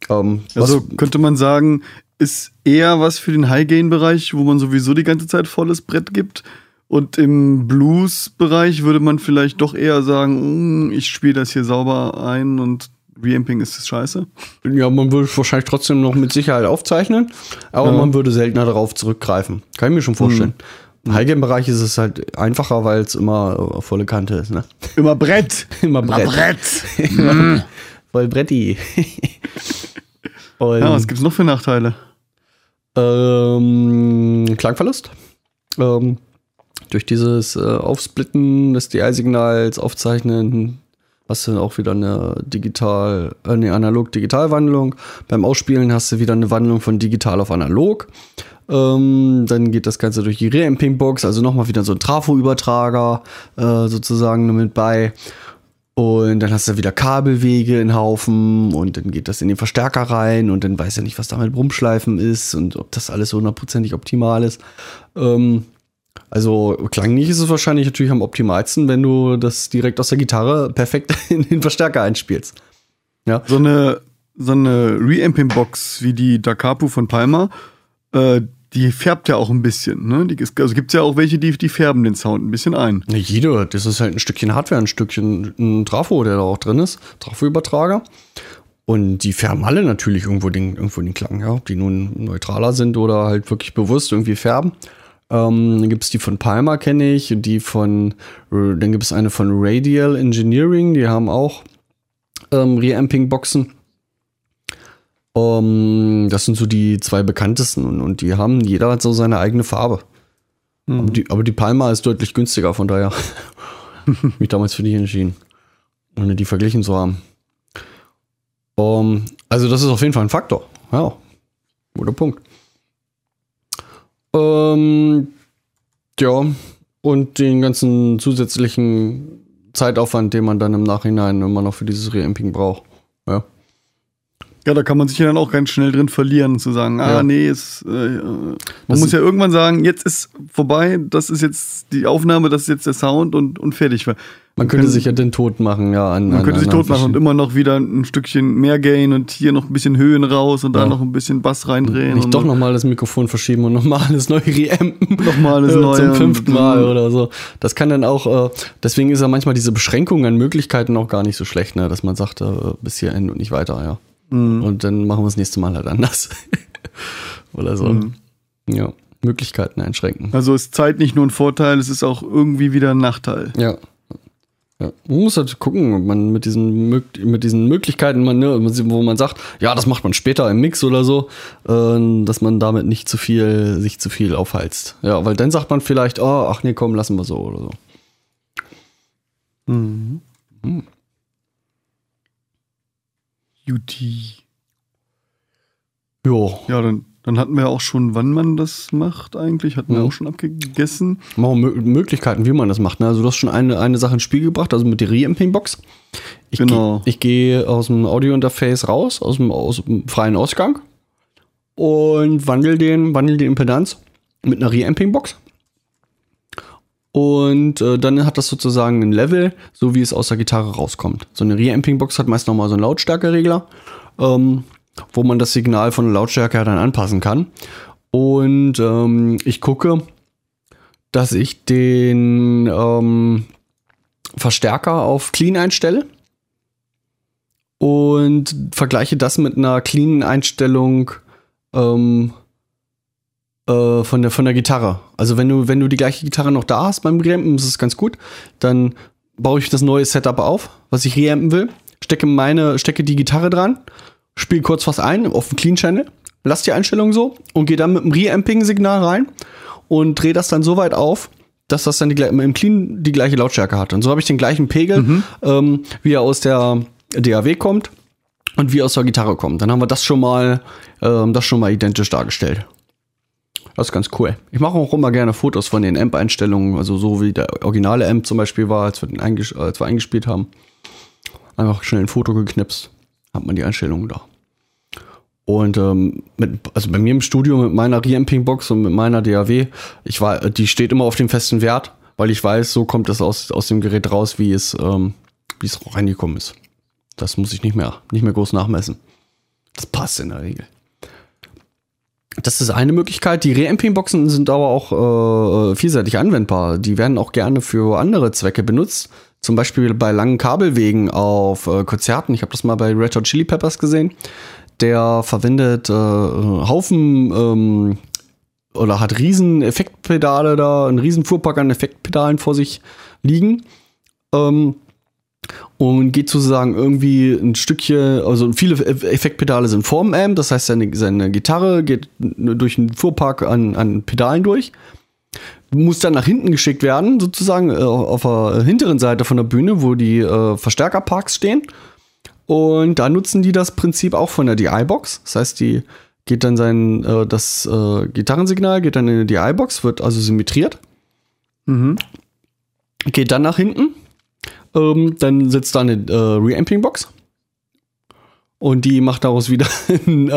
Also könnte man sagen, ist eher was für den High-Gain-Bereich, wo man sowieso die ganze Zeit volles Brett gibt. Und im Blues-Bereich würde man vielleicht doch eher sagen, ich spiele das hier sauber ein und Reamping ist das scheiße. Ja, man würde wahrscheinlich trotzdem noch mit Sicherheit aufzeichnen, aber man würde seltener darauf zurückgreifen. Kann ich mir schon vorstellen. Im High-Gain-Bereich ist es halt einfacher, weil es immer volle Kante ist. Ne? Immer Brett! Immer Brett! Voll Bretti. Was gibt's noch für Nachteile? Klangverlust. Durch dieses Aufsplitten des DI-Signals, Aufzeichnen, hast du auch wieder eine Analog-Digital-Wandlung. Beim Ausspielen hast du wieder eine Wandlung von digital auf analog. Dann geht das Ganze durch die Reamping-Box, also nochmal wieder so ein Trafo-Übertrager sozusagen mit bei. Und dann hast du wieder Kabelwege in Haufen und dann geht das in den Verstärker rein und dann weiß er nicht, was da mit Rumschleifen ist und ob das alles so hundertprozentig optimal ist. Also klanglich ist es wahrscheinlich natürlich am optimalsten, wenn du das direkt aus der Gitarre perfekt in den Verstärker einspielst. Ja. So eine so eine Reamping-Box wie die Da Capo von Palmer, die färbt ja auch ein bisschen, ne? Also gibt es ja auch welche, die färben den Sound ein bisschen ein. Ne, jede. Das ist halt ein Stückchen Hardware, ein Stückchen ein Trafo, der da auch drin ist. Trafo-Übertrager. Und die färben alle natürlich irgendwo den Klang, ja. Ob die nun neutraler sind oder halt wirklich bewusst irgendwie färben. Dann gibt es die von Palmer, kenne ich. Dann gibt es eine von Radial Engineering, die haben auch Reamping-Boxen. Das sind so die zwei bekanntesten und die haben, jeder hat so seine eigene Farbe. Mhm. Aber die Palmer ist deutlich günstiger, von daher habe mich damals für die entschieden, ohne die verglichen zu haben. Also das ist auf jeden Fall ein Faktor. Ja, guter Punkt. Ja, und den ganzen zusätzlichen Zeitaufwand, den man dann im Nachhinein immer noch für dieses Reamping braucht. Ja. Ja, da kann man sich ja dann auch ganz schnell drin verlieren, zu sagen, ah, ja. Nee, man muss ja irgendwann sagen, jetzt ist vorbei, das ist jetzt die Aufnahme, das ist jetzt der Sound und fertig. Man könnte sich ja den Tod machen, ja. Man könnte sich tot machen und immer noch wieder ein Stückchen mehr Gain und hier noch ein bisschen Höhen raus und ja. Da noch ein bisschen Bass reindrehen. Nicht und doch nochmal das Mikrofon verschieben und nochmal alles neu reampen. Nochmal alles neu. Zum fünften Mal oder so. Das kann dann auch, deswegen ist ja manchmal diese Beschränkung an Möglichkeiten auch gar nicht so schlecht, ne? Dass man sagt, bis hierhin und nicht weiter, ja. Und dann machen wir das nächste Mal halt anders. Oder so. Mhm. Ja, Möglichkeiten einschränken. Also ist Zeit nicht nur ein Vorteil, es ist auch irgendwie wieder ein Nachteil. Ja. Ja. Man muss halt gucken, ob man mit diesen Möglichkeiten, wo man sagt, ja, das macht man später im Mix oder so, dass man damit nicht sich zu viel aufheizt. Ja, weil dann sagt man vielleicht, oh, ach nee, komm, lassen wir so oder so. Mhm. Mhm. Jo. Ja, dann hatten wir auch schon, wann man das macht eigentlich, hatten wir auch schon abgegessen. Möglichkeiten, wie man das macht. Ne? Also du hast schon eine Sache ins Spiel gebracht, also mit der Reamping-Box. Genau. Ich gehe aus dem Audio-Interface raus, aus dem freien Ausgang und wandle die Impedanz mit einer Reamping-Box. Und dann hat das sozusagen ein Level, so wie es aus der Gitarre rauskommt. So eine Reamping-Box hat meist nochmal so einen Lautstärkeregler, wo man das Signal von der Lautstärke dann anpassen kann. Und ich gucke, dass ich den Verstärker auf Clean einstelle und vergleiche das mit einer Clean-Einstellung von der Gitarre. Also wenn du die gleiche Gitarre noch da hast beim Reampen, ist es ganz gut. Dann baue ich das neue Setup auf, was ich reampen will. Stecke die Gitarre dran, spiele kurz was ein auf dem Clean Channel, lass die Einstellung so und gehe dann mit dem Reamping-Signal rein und drehe das dann so weit auf, dass das dann im Clean die gleiche Lautstärke hat. Und so habe ich den gleichen Pegel, wie er aus der DAW kommt und wie er aus der Gitarre kommt. Dann haben wir das schon mal identisch dargestellt. Das ist ganz cool. Ich mache auch immer gerne Fotos von den Amp-Einstellungen, also so wie der originale Amp zum Beispiel war, als wir eingespielt haben. Einfach schnell ein Foto geknipst, hat man die Einstellungen da. Und also bei mir im Studio mit meiner Reamping-Box und mit meiner DAW, die steht immer auf dem festen Wert, weil ich weiß, so kommt das aus dem Gerät raus, wie es reingekommen ist. Das muss ich nicht mehr groß nachmessen. Das passt in der Regel. Das ist eine Möglichkeit. Die Reamping-Boxen sind aber auch vielseitig anwendbar. Die werden auch gerne für andere Zwecke benutzt. Zum Beispiel bei langen Kabelwegen auf Konzerten. Ich habe das mal bei Red Hot Chili Peppers gesehen. Der verwendet Haufen oder hat riesen Effektpedale da, einen riesen Fuhrpark an Effektpedalen vor sich liegen. Und geht sozusagen irgendwie ein Stückchen, also viele Effektpedale sind vorm Amp, das heißt seine Gitarre geht durch einen Fuhrpark an Pedalen durch, muss dann nach hinten geschickt werden, sozusagen auf der hinteren Seite von der Bühne, wo die Verstärkerparks stehen, und da nutzen die das Prinzip auch von der DI-Box, das heißt, die geht dann das Gitarrensignal geht dann in die DI-Box, wird also symmetriert, geht dann nach hinten. Dann sitzt da eine Reamping-Box und die macht daraus wieder ein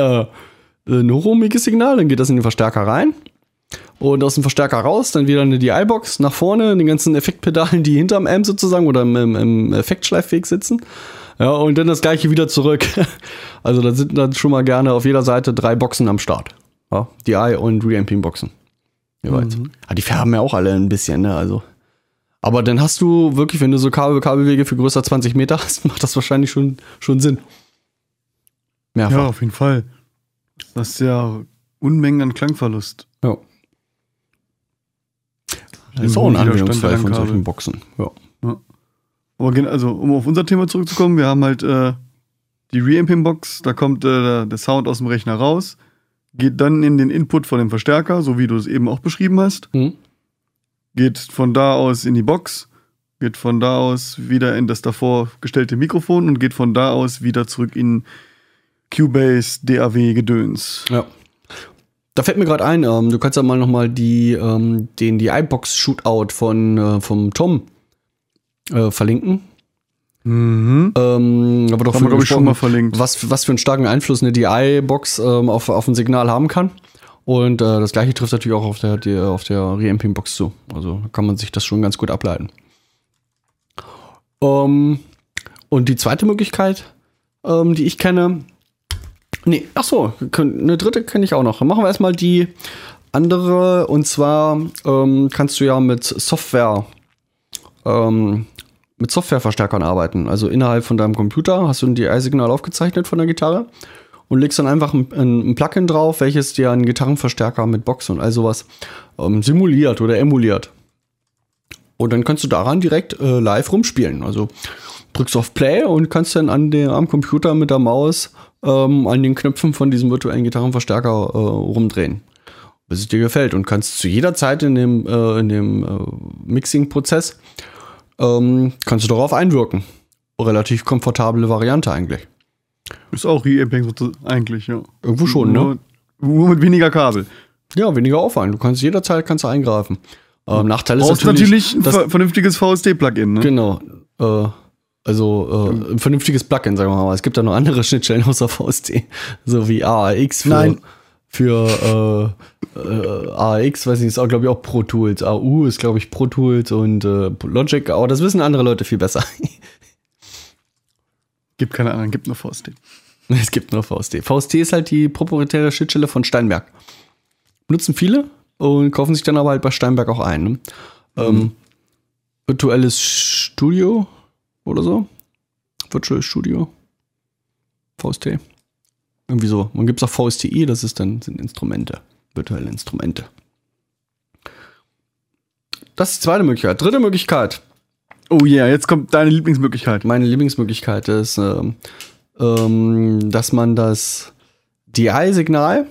hochromiges Signal, dann geht das in den Verstärker rein und aus dem Verstärker raus, dann wieder eine DI-Box nach vorne, den ganzen Effektpedalen, die hinterm Amp sozusagen oder im Effektschleifweg sitzen, Ja, und dann das gleiche wieder zurück. Also da sind dann schon mal gerne auf jeder Seite 3 Boxen am Start. Ja, DI und Reamping-Boxen. Jeweils. Mhm. Ja, die färben ja auch alle ein bisschen, ne? Also. Aber dann hast du wirklich, wenn du so Kabelwege für größer 20 Meter hast, macht das wahrscheinlich schon Sinn. Mehrfach. Ja, auf jeden Fall. Das ist ja Unmengen an Klangverlust. Ja. Das ist auch ein Anwendungsfall von solchen Boxen. Ja. Ja. Aber also, um auf unser Thema zurückzukommen, wir haben halt die Reamping-Box, da kommt der Sound aus dem Rechner raus, geht dann in den Input von dem Verstärker, so wie du es eben auch beschrieben hast, geht von da aus in die Box, geht von da aus wieder in das davor gestellte Mikrofon und geht von da aus wieder zurück in Cubase, DAW-Gedöns. Ja. Da fällt mir gerade ein, du kannst ja mal nochmal den DI-Box-Shootout vom Tom verlinken. Mhm. Aber doch glaube ich schon mal verlinkt. Was für einen starken Einfluss eine DI-Box auf ein Signal haben kann. Und das gleiche trifft natürlich auch auf der Reamping-Box zu. Also da kann man sich das schon ganz gut ableiten. Und die zweite Möglichkeit, die ich kenne. Nee, achso, eine dritte kenne ich auch noch. Dann machen wir erstmal die andere. Und zwar kannst du ja mit Softwareverstärkern arbeiten. Also innerhalb von deinem Computer hast du ein DI-Signal aufgezeichnet von der Gitarre und legst dann einfach ein Plugin drauf, welches dir einen Gitarrenverstärker mit Box und all sowas simuliert oder emuliert. Und dann kannst du daran direkt live rumspielen. Also drückst auf Play und kannst dann am Computer mit der Maus an den Knöpfen von diesem virtuellen Gitarrenverstärker rumdrehen, bis es dir gefällt, und kannst zu jeder Zeit in dem Mixing-Prozess kannst du darauf einwirken. Relativ komfortable Variante eigentlich. Ist auch Reamping eigentlich, ja. Irgendwo schon, ne? Nur mit weniger Kabel. Ja, weniger Aufwand. Du kannst jederzeit eingreifen. Nachteil ist natürlich ein vernünftiges VST-Plugin, ne? Genau. Also ein vernünftiges Plugin, sagen wir mal. Es gibt da noch andere Schnittstellen außer VST, so wie AAX für AAX, weiß nicht, ist auch glaube ich auch Pro Tools. AU ist glaube ich Pro Tools und Logic, aber das wissen andere Leute viel besser. Gibt keine anderen, gibt nur VST. Es gibt nur VST. VST ist halt die proprietäre Schnittstelle von Steinberg. Nutzen viele und kaufen sich dann aber halt bei Steinberg auch ein. Ne? Virtuelles Studio oder so. Virtual Studio. VST. Irgendwie so. Man gibt es auch VSTI, das ist dann, sind Instrumente. Virtuelle Instrumente. Das ist die zweite Möglichkeit. Dritte Möglichkeit. Oh yeah, jetzt kommt deine Lieblingsmöglichkeit. Meine Lieblingsmöglichkeit ist, dass man das DI-Signal,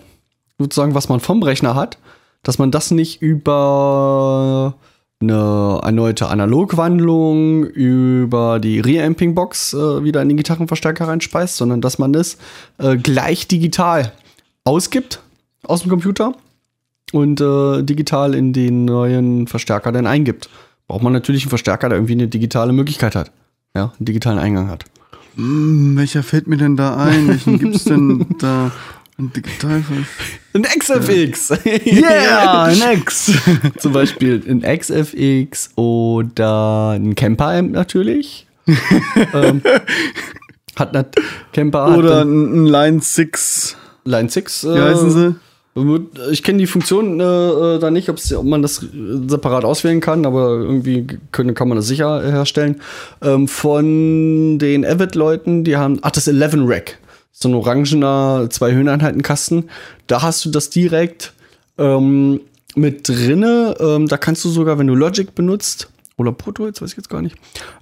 sozusagen, was man vom Rechner hat, dass man das nicht über eine erneute Analogwandlung über die Reamping-Box wieder in den Gitarrenverstärker reinspeist, sondern dass man das gleich digital ausgibt aus dem Computer und digital in den neuen Verstärker dann eingibt. Braucht man natürlich einen Verstärker, der irgendwie eine digitale Möglichkeit hat. Ja, einen digitalen Eingang hat. Welcher fällt mir denn da ein? Welchen gibt's denn da? Ein Digitalverstärker? Ein XFX! Yeah, ein X! Zum Beispiel ein XFX oder ein Kemper natürlich. Kemper oder ein Line 6. Line 6? Wie heißen sie? Ich kenne die Funktion da nicht, ob man das separat auswählen kann, aber irgendwie kann man das sicher herstellen. Von den Avid-Leuten, die haben. Ach, das Eleven Rack. So ein orangener 2-Höheneinheiten-Kasten. Da hast du das direkt mit drinne. Da kannst du sogar, wenn du Logic benutzt, oder Pro Tools, weiß ich jetzt gar nicht,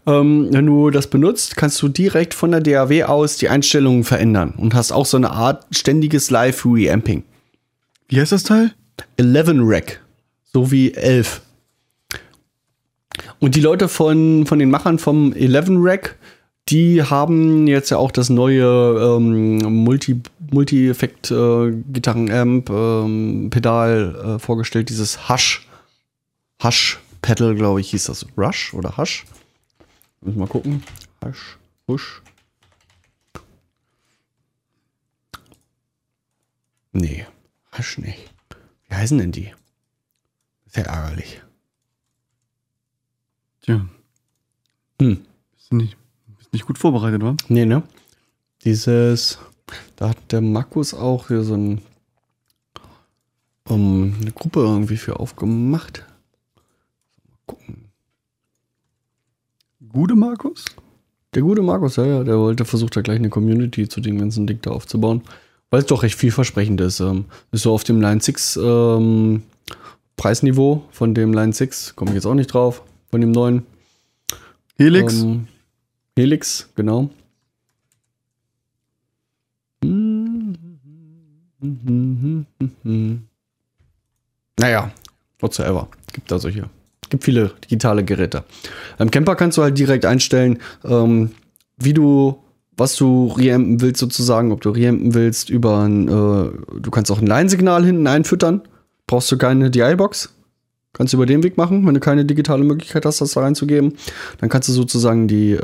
wenn du das benutzt, kannst du direkt von der DAW aus die Einstellungen verändern und hast auch so eine Art ständiges Live-Reamping. Wie heißt das Teil? 11 Rack. So wie 11. Und die Leute von den Machern vom 11 Rack, die haben jetzt ja auch das neue Multi-Effekt-Gitarren-Amp Pedal vorgestellt, dieses Hush-Pedal, glaube ich, hieß das. Rush oder Hush? Müssen wir mal gucken. Hush. Nee, Hush nicht. Wie heißen denn die? Sehr ärgerlich. Tja. Nicht. Nicht gut vorbereitet, oder? Nee, ne? Dieses, da hat der Markus auch hier so ein, eine Gruppe irgendwie für aufgemacht. Mal gucken. Gute Markus? Der gute Markus, ja, ja, der wollte versucht, da gleich eine Community zu dem ganzen Ding da aufzubauen. Weil es doch recht vielversprechend ist. Ist so auf dem Line 6 Preisniveau von dem Line 6. Komme ich jetzt auch nicht drauf. Von dem neuen. Helix. Helix, genau. Naja, whatsoever. Gibt da solche. Gibt viele digitale Geräte. Im Kemper kannst du halt direkt einstellen, wie du, was du reampen willst sozusagen, ob du reampen willst über ein, du kannst auch ein Line-Signal hinten einfüttern. Brauchst du keine DI-Box. Kannst du über den Weg machen, wenn du keine digitale Möglichkeit hast, das da reinzugeben. Dann kannst du sozusagen die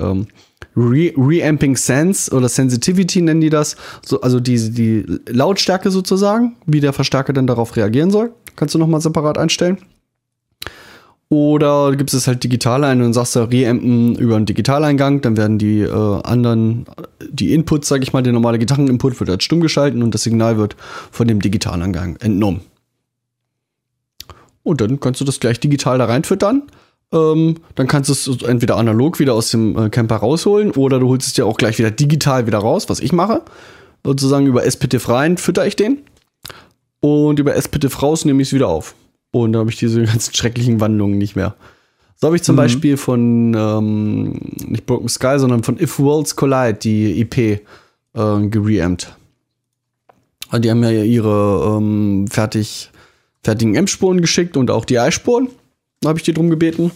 Reamping Sense oder Sensitivity nennen die das. So, also die Lautstärke sozusagen, wie der Verstärker dann darauf reagieren soll. Kannst du nochmal separat einstellen. Oder du gibst es halt digital ein und sagst da reampen über einen Digitaleingang. Dann werden die anderen, die Inputs, sag ich mal, der normale Gitarreninput wird als stumm geschalten und das Signal wird von dem Digitaleingang entnommen. Und dann kannst du das gleich digital da reinfüttern. Dann kannst du es entweder analog wieder aus dem Kemper rausholen oder du holst es dir auch gleich wieder digital wieder raus, was ich mache. Sozusagen über SPTF rein fütter ich den und über SPTF raus nehme ich es wieder auf. Und da habe ich diese ganzen schrecklichen Wandlungen nicht mehr. So habe ich zum Beispiel von, nicht Broken Sky, sondern von If Worlds Collide, die EP, gereampt. Die haben ja ihre fertigen M-Spuren geschickt und auch die I-Spuren. Da habe ich die drum gebeten.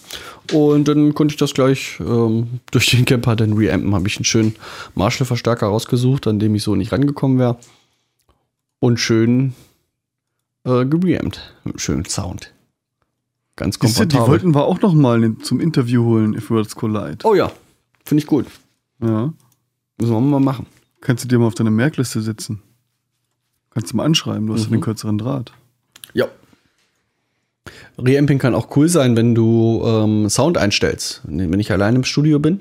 Und dann konnte ich das gleich durch den Kemper dann reampen. Habe ich einen schönen Marshall-Verstärker rausgesucht, an dem ich so nicht rangekommen wäre. Und schön gereampt. Schönen Sound. Ganz komfortabel. Die wollten wir auch noch mal zum Interview holen, If Worlds Collide. Oh ja, finde ich gut. Ja. Müssen wir mal machen. Kannst du dir mal auf deine Merkliste setzen. Kannst du mal anschreiben, du hast ja den kürzeren Draht. Ja. Reamping kann auch cool sein, wenn du Sound einstellst. Wenn ich allein im Studio bin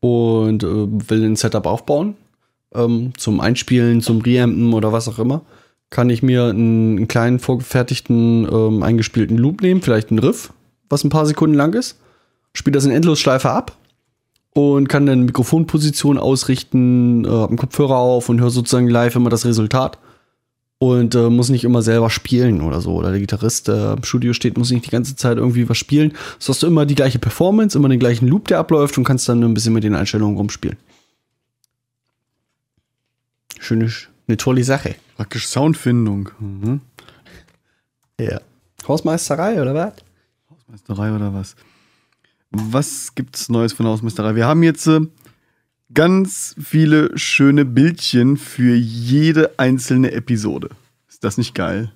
und will ein Setup aufbauen, zum Einspielen, zum Reampen oder was auch immer, kann ich mir einen kleinen vorgefertigten, eingespielten Loop nehmen, vielleicht einen Riff, was ein paar Sekunden lang ist, spiele das in Endlosschleife ab und kann dann Mikrofonposition ausrichten, hab einen Kopfhörer auf und höre sozusagen live immer das Resultat. Und muss nicht immer selber spielen oder so. Oder der Gitarrist, der im Studio steht, muss nicht die ganze Zeit irgendwie was spielen. So hast du immer die gleiche Performance, immer den gleichen Loop, der abläuft und kannst dann ein bisschen mit den Einstellungen rumspielen. Schöne, eine tolle Sache. Praktisch Soundfindung. Mhm. Ja. Hausmeisterei oder was? Hausmeisterei oder was? Was gibt's Neues von Hausmeisterei? Wir haben jetzt ganz viele schöne Bildchen für jede einzelne Episode. Ist das nicht geil?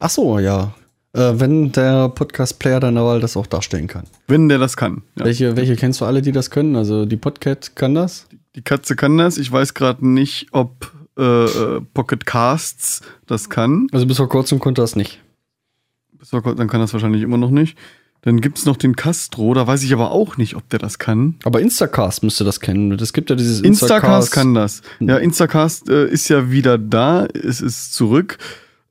Ach so, ja. Wenn der Podcast-Player deiner Wahl das auch darstellen kann. Wenn der das kann. Ja. Welche kennst du alle, die das können? Also die Podcat kann das? Die Katze kann das. Ich weiß gerade nicht, ob Pocket Casts das kann. Also bis vor kurzem konnte das nicht. Bis vor kurzem, dann kann das wahrscheinlich immer noch nicht. Dann gibt es noch den Castro, da weiß ich aber auch nicht, ob der das kann. Aber Instacast müsste das kennen. Es gibt ja dieses Instacast kann das. Ja, Instacast ist ja wieder da, es ist zurück,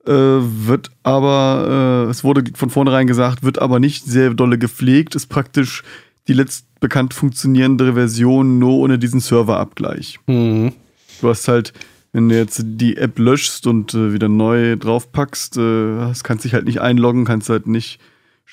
wird aber, es wurde von vornherein gesagt, wird aber nicht sehr dolle gepflegt, ist praktisch die letztbekannt funktionierende Version, nur ohne diesen Serverabgleich. Mhm. Du hast halt, wenn du jetzt die App löschst und wieder neu draufpackst, kannst dich halt nicht einloggen, kannst halt nicht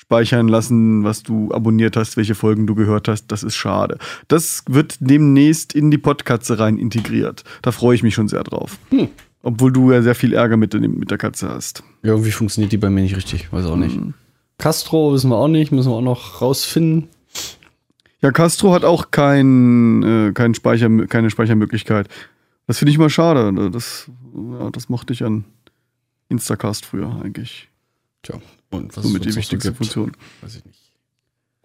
speichern lassen, was du abonniert hast, welche Folgen du gehört hast, das ist schade. Das wird demnächst in die Podkatze rein integriert. Da freue ich mich schon sehr drauf. Hm. Obwohl du ja sehr viel Ärger mit der Katze hast. Ja, irgendwie funktioniert die bei mir nicht richtig, weiß auch nicht. Hm. Castro wissen wir auch nicht, müssen wir auch noch rausfinden. Ja, Castro hat auch keine Speichermöglichkeit. Das finde ich mal schade. Das mochte ich an Instacast früher eigentlich. Tja. Und was somit die wichtigste Funktion. Weiß ich nicht.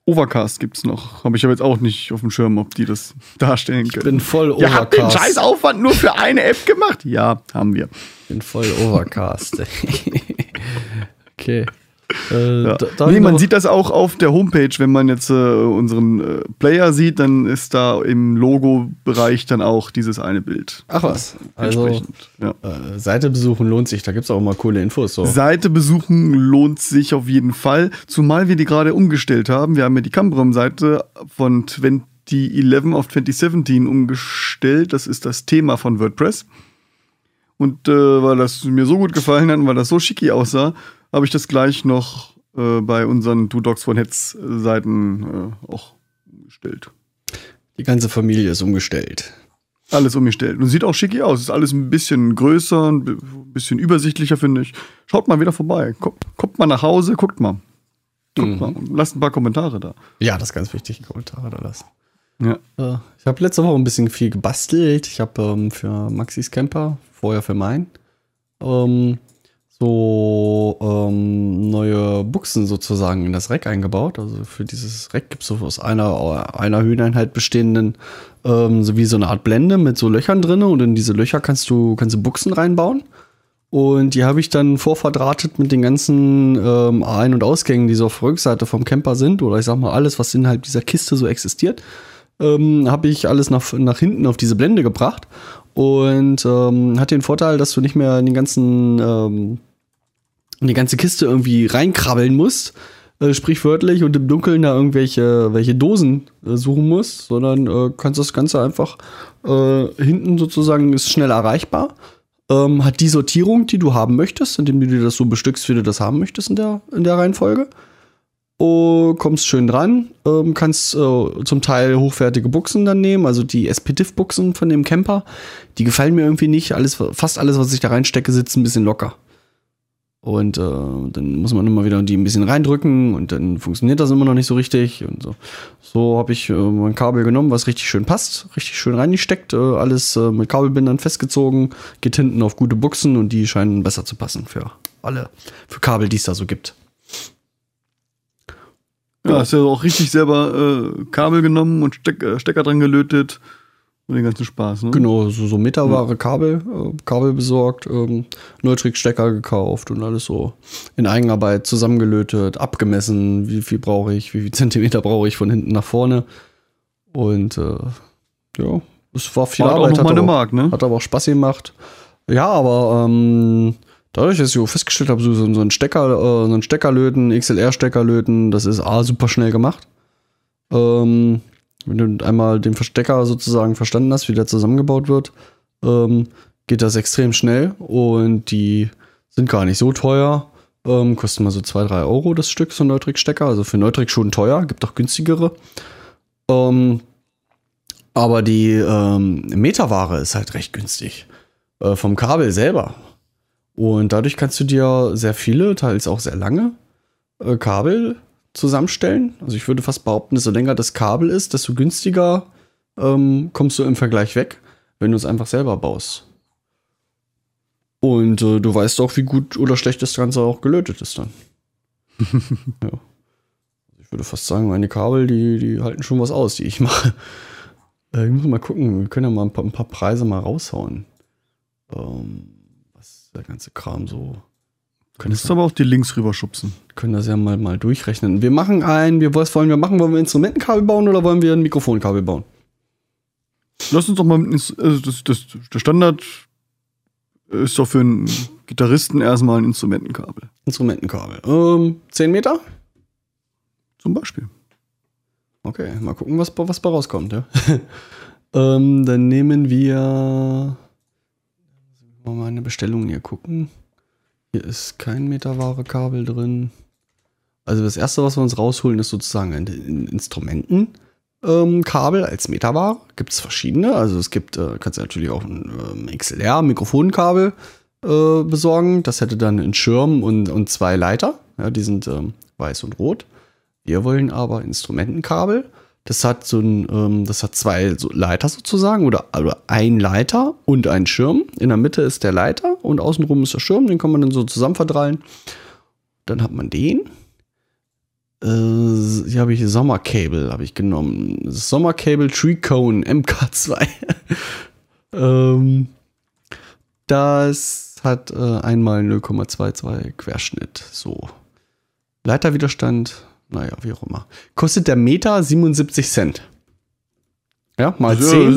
Overcast gibt's noch. Aber ich habe jetzt auch nicht auf dem Schirm, ob die das darstellen können. Ich bin voll Overcast. Ihr habt den scheiß Aufwand nur für eine App gemacht? Ja, haben wir. Ich bin voll Overcast. Okay. Nee, man sieht das auch auf der Homepage, wenn man jetzt unseren Player sieht, dann ist da im Logo-Bereich dann auch dieses eine Bild. Ach was, also ja. Seite besuchen lohnt sich, da gibt es auch mal coole Infos. So. Seite besuchen lohnt sich auf jeden Fall, zumal wir die gerade umgestellt haben. Wir haben ja die Cambrom-Seite von 2011 auf 2017 umgestellt, das ist das Thema von WordPress. Und weil das mir so gut gefallen hat und weil das so schicki aussah, habe ich das gleich noch bei unseren Two Dogs One Heads Seiten auch umgestellt. Die ganze Familie ist umgestellt. Alles umgestellt. Und sieht auch schicki aus. Ist alles ein bisschen größer, ein bisschen übersichtlicher, finde ich. Schaut mal wieder vorbei. Kommt mal nach Hause, guckt mal. Guckt mal und lasst ein paar Kommentare da. Ja, das ist ganz wichtig, Kommentare da lassen. Ja. Ich habe letzte Woche ein bisschen viel gebastelt. Ich habe für Maxis Kemper, vorher für meinen, neue Buchsen sozusagen in das Rack eingebaut. Also für dieses Rack gibt es so aus einer Höheneinheit bestehenden sowie so eine Art Blende mit so Löchern drin, und in diese Löcher kannst du Buchsen reinbauen. Und die habe ich dann vorverdrahtet mit den ganzen Ein- und Ausgängen, die so auf der Rückseite vom Camper sind, oder ich sag mal alles, was innerhalb dieser Kiste so existiert, habe ich alles nach hinten auf diese Blende gebracht. Und hat den Vorteil, dass du nicht mehr in den ganzen die ganze Kiste irgendwie reinkrabbeln musst, sprichwörtlich, und im Dunkeln da welche Dosen suchen musst, sondern kannst das Ganze einfach hinten sozusagen, ist schnell erreichbar, hat die Sortierung, die du haben möchtest, indem du dir das so bestückst, wie du das haben möchtest in der Reihenfolge. Kommst schön dran, kannst zum Teil hochwertige Buchsen dann nehmen, also die SPDIF-Buchsen von dem Camper, die gefallen mir irgendwie nicht, fast alles, was ich da reinstecke, sitzt ein bisschen locker. Und dann muss man immer wieder die ein bisschen reindrücken und dann funktioniert das immer noch nicht so richtig. Und so habe ich mein Kabel genommen, was richtig schön passt, richtig schön reingesteckt, alles mit Kabelbindern festgezogen, geht hinten auf gute Buchsen, und die scheinen besser zu passen für Kabel, die es da so gibt. Ja, hast ja auch richtig selber Kabel genommen und Stecker dran gelötet und den ganzen Spaß, ne? Genau, so meterware Kabel, Kabel besorgt, Neutrik-Stecker gekauft und alles so in Eigenarbeit zusammengelötet, abgemessen, wie viel brauche ich, wie viel Zentimeter brauche ich von hinten nach vorne. Und ja, es war viel Arbeit, hat aber auch Spaß gemacht. Ja, aber dadurch, dass ich auch festgestellt habe, so ein Steckerlöten, XLR-Steckerlöten, das ist super schnell gemacht. Wenn du einmal den Stecker sozusagen verstanden hast, wie der zusammengebaut wird, geht das extrem schnell, und die sind gar nicht so teuer. Kosten mal so 2-3 Euro das Stück, so ein Neutrik-Stecker. Also für Neutrik schon teuer, gibt auch günstigere. Aber die Meterware ist halt recht günstig. Vom Kabel selber. Und dadurch kannst du dir sehr viele, teils auch sehr lange Kabel zusammenstellen. Also ich würde fast behaupten, dass so länger das Kabel ist, desto günstiger kommst du im Vergleich weg, wenn du es einfach selber baust. Und du weißt auch, wie gut oder schlecht das Ganze auch gelötet ist dann. Ja. Ich würde fast sagen, meine Kabel, die halten schon was aus, die ich mache. Ich muss mal gucken, wir können ja mal ein paar Preise mal raushauen. Der ganze Kram so. Könntest du aber auch die Links rüberschubsen. Können das ja mal durchrechnen. Wir machen was wollen wir machen? Wollen wir Instrumentenkabel bauen oder wollen wir ein Mikrofonkabel bauen? Lass uns doch mal, der Standard ist doch für einen Gitarristen erstmal ein Instrumentenkabel. 10 Meter? Zum Beispiel. Okay, mal gucken, was bei rauskommt. Ja. Dann nehmen wir mal eine Bestellung hier gucken. Hier ist kein meterware Kabel drin. Also das erste, was wir uns rausholen, ist sozusagen ein Instrumentenkabel als Meterware. Gibt es verschiedene. Also es gibt, kannst du natürlich auch ein XLR-Mikrofonkabel besorgen. Das hätte dann einen Schirm und 2 Leiter. Ja, die sind weiß und rot. Wir wollen aber Instrumentenkabel. Das hat das hat 2 Leiter sozusagen, oder ein Leiter und ein Schirm. In der Mitte ist der Leiter und außenrum ist der Schirm. Den kann man dann so zusammen verdrahlen. Dann hat man den. Hier habe ich Sommer Cable, habe ich genommen. Sommer Cable Tree Cone MK2. Das hat einmal 0,22 Querschnitt. So. Leiterwiderstand, naja, wie auch immer. Kostet der Meter 77 Cent. Ja, mal 10.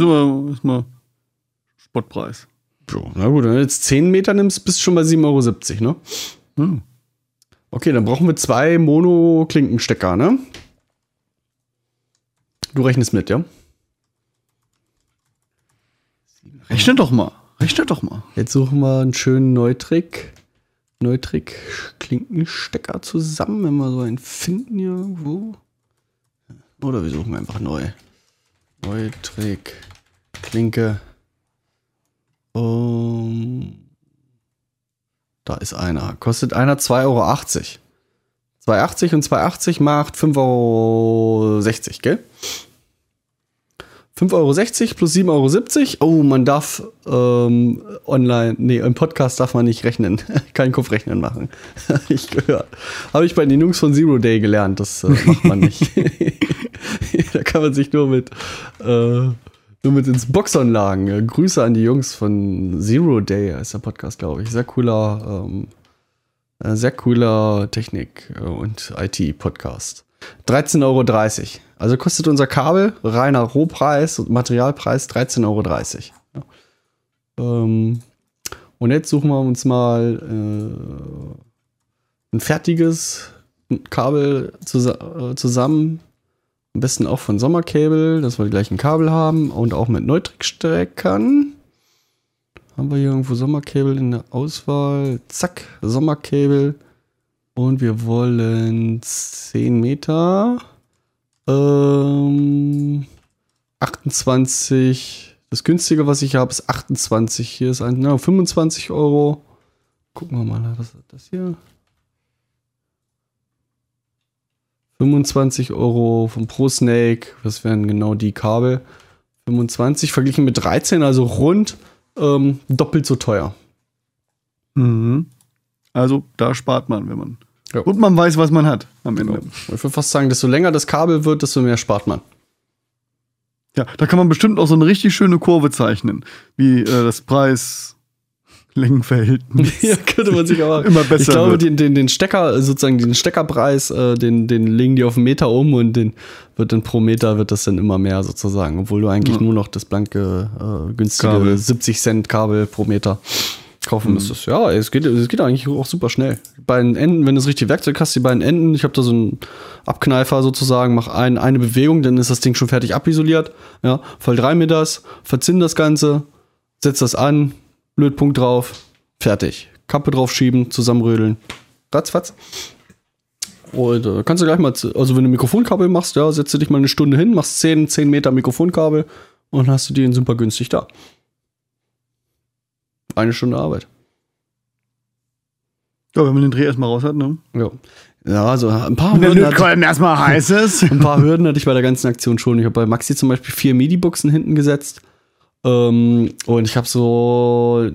Ist mal Spottpreis. Jo, na gut, wenn du jetzt 10 Meter nimmst, bist du schon bei 7,70 Euro, ne? Hm. Okay, dann brauchen wir 2 Mono-Klinkenstecker, ne? Du rechnest mit, ja? Rechne doch mal. Rechne doch mal. Jetzt suchen wir einen schönen Neutrik-Klinkenstecker zusammen, wenn wir so einen finden hier irgendwo. Oder wir suchen einfach neu. Neutrik, Klinke. Da ist einer. Kostet einer 2,80 Euro. 2,80 und 2,80 macht 5,60 Euro, gell? 5,60 Euro plus 7,70 Euro. Oh, man darf im Podcast darf man nicht rechnen. Kein Kopfrechnen machen. Ich gehört. Habe ich bei den Jungs von Zero Day gelernt. Das macht man nicht. Da kann man sich nur mit ins Boxanlagen. Grüße an die Jungs von Zero Day, ist der Podcast, glaube ich. Sehr cooler Technik- und IT-Podcast. 13,30 Euro. Also kostet unser Kabel, reiner Rohpreis und Materialpreis 13,30 Euro. Ja. Und jetzt suchen wir uns mal ein fertiges Kabel zusammen. Am besten auch von Sommer Cable, dass wir die gleichen Kabel haben und auch mit Neutrik-Steckern. Haben wir hier irgendwo Sommer Cable in der Auswahl? Zack, Sommer Cable. Und wir wollen 10 Meter. 28. Das günstige, was ich habe, ist 28. Hier ist 25 Euro. Gucken wir mal, was ist das hier? 25 Euro vom ProSnake. Das wären genau die Kabel. 25 verglichen mit 13, also rund doppelt so teuer. Mhm. Also da spart man, wenn man. Ja. Und man weiß, was man hat am Ende. Ja. Ich würde fast sagen, desto länger das Kabel wird, desto mehr spart man. Ja, da kann man bestimmt auch so eine richtig schöne Kurve zeichnen, wie das Preis-Längenverhältnis. Ja, könnte man sich aber immer besser. Ich glaube, den Stecker, sozusagen den Steckerpreis, den legen die auf einen Meter um und den wird dann pro Meter wird das dann immer mehr sozusagen, obwohl du eigentlich nur noch das blanke günstige Kabel. 70 Cent Kabel pro Meter kaufen müsstest. Ja, es geht eigentlich auch super schnell. Bei den Enden, wenn du das richtige Werkzeug hast, die beiden Enden, ich habe da so einen Abkneifer sozusagen, mach eine Bewegung, dann ist das Ding schon fertig abisoliert. Ja, fall 3 Meter, verzinn das Ganze, setz das an, Lötpunkt drauf, fertig. Kappe drauf schieben, zusammenrödeln, ratzfatz. Und kannst du gleich mal, also wenn du Mikrofonkabel machst, ja, setze dich mal eine Stunde hin, machst 10 Meter Mikrofonkabel und hast du den super günstig da. Eine Stunde Arbeit. Ja, wenn man den Dreh erstmal raus hat, ne? Ja. Ja, also ein paar Hürden. Lötkolben erstmal heiß ist. Ein paar Hürden hatte ich bei der ganzen Aktion schon. Ich habe bei Maxi zum Beispiel 4 MIDI-Buchsen hinten gesetzt. Und ich habe so.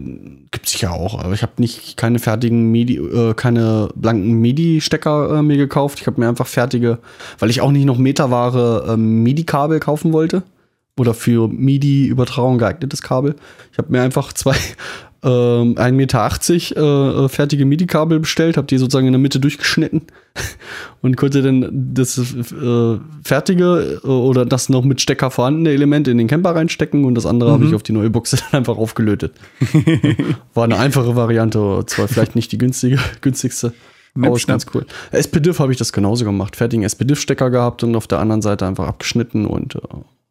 Gibt's ja auch, aber ich habe keine fertigen MIDI, keine blanken MIDI-Stecker mir gekauft. Ich habe mir einfach fertige, weil ich auch nicht noch meterware MIDI-Kabel kaufen wollte. Oder für MIDI-Übertragung geeignetes Kabel. Ich habe mir einfach 2 1,80 Meter fertige MIDI-Kabel bestellt, habe die sozusagen in der Mitte durchgeschnitten und konnte dann das fertige oder das noch mit Stecker vorhandene Element in den Kemper reinstecken und das andere habe ich auf die neue Buchse dann einfach aufgelötet. War eine einfache Variante, zwar vielleicht nicht die günstigste, aber ist ganz cool. SPDIF habe ich das genauso gemacht, fertigen SPDIF-Stecker gehabt und auf der anderen Seite einfach abgeschnitten und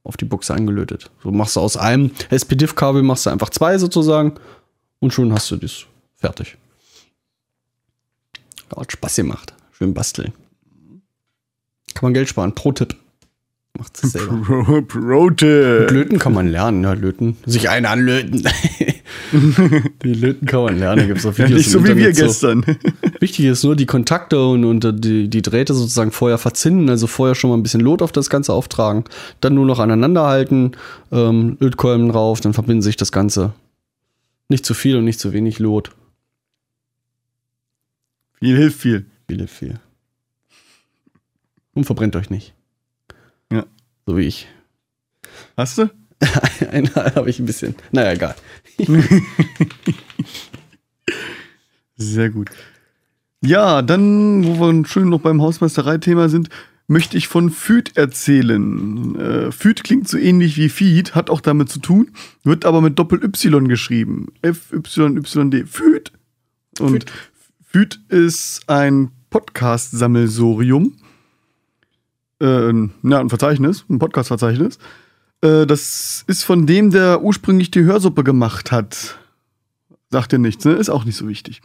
auf die Buchse eingelötet. So machst du aus einem SPDIF-Kabel machst du einfach 2 sozusagen und schon hast du das fertig. Hat Spaß gemacht. Schön basteln. Kann man Geld sparen. Pro-Tipp. Macht's das selber. Pro-Tipp. Löten kann man lernen. Ja, löten. Sich einen anlöten. Die Löten kann man lernen. Gibt's auch Videos, ja, nicht so wie wir gestern. So. Wichtig ist nur die Kontakte und die Drähte sozusagen vorher verzinnen, also vorher schon mal ein bisschen Lot auf das Ganze auftragen, dann nur noch aneinander halten, Lötkolben drauf, dann verbinden sich das Ganze. Nicht zu viel und nicht zu wenig Lot. Viel hilft viel. Viel hilft viel. Und verbrennt euch nicht. Ja. So wie ich. Hast du? Einmal habe ich ein bisschen. Naja, egal. Sehr gut. Ja, dann, wo wir schön noch beim Hausmeisterei-Thema sind, möchte ich von FYYD erzählen. FYYD klingt so ähnlich wie Feed, hat auch damit zu tun, wird aber mit Doppel-Y geschrieben. F-Y-Y-D. FYYD. Und FYYD ist ein Podcast-Sammelsorium. Ja, ein Verzeichnis, ein Podcast-Verzeichnis. Das ist von dem, der ursprünglich die Hörsuppe gemacht hat. Sagt dir nichts, ne? Ist auch nicht so wichtig.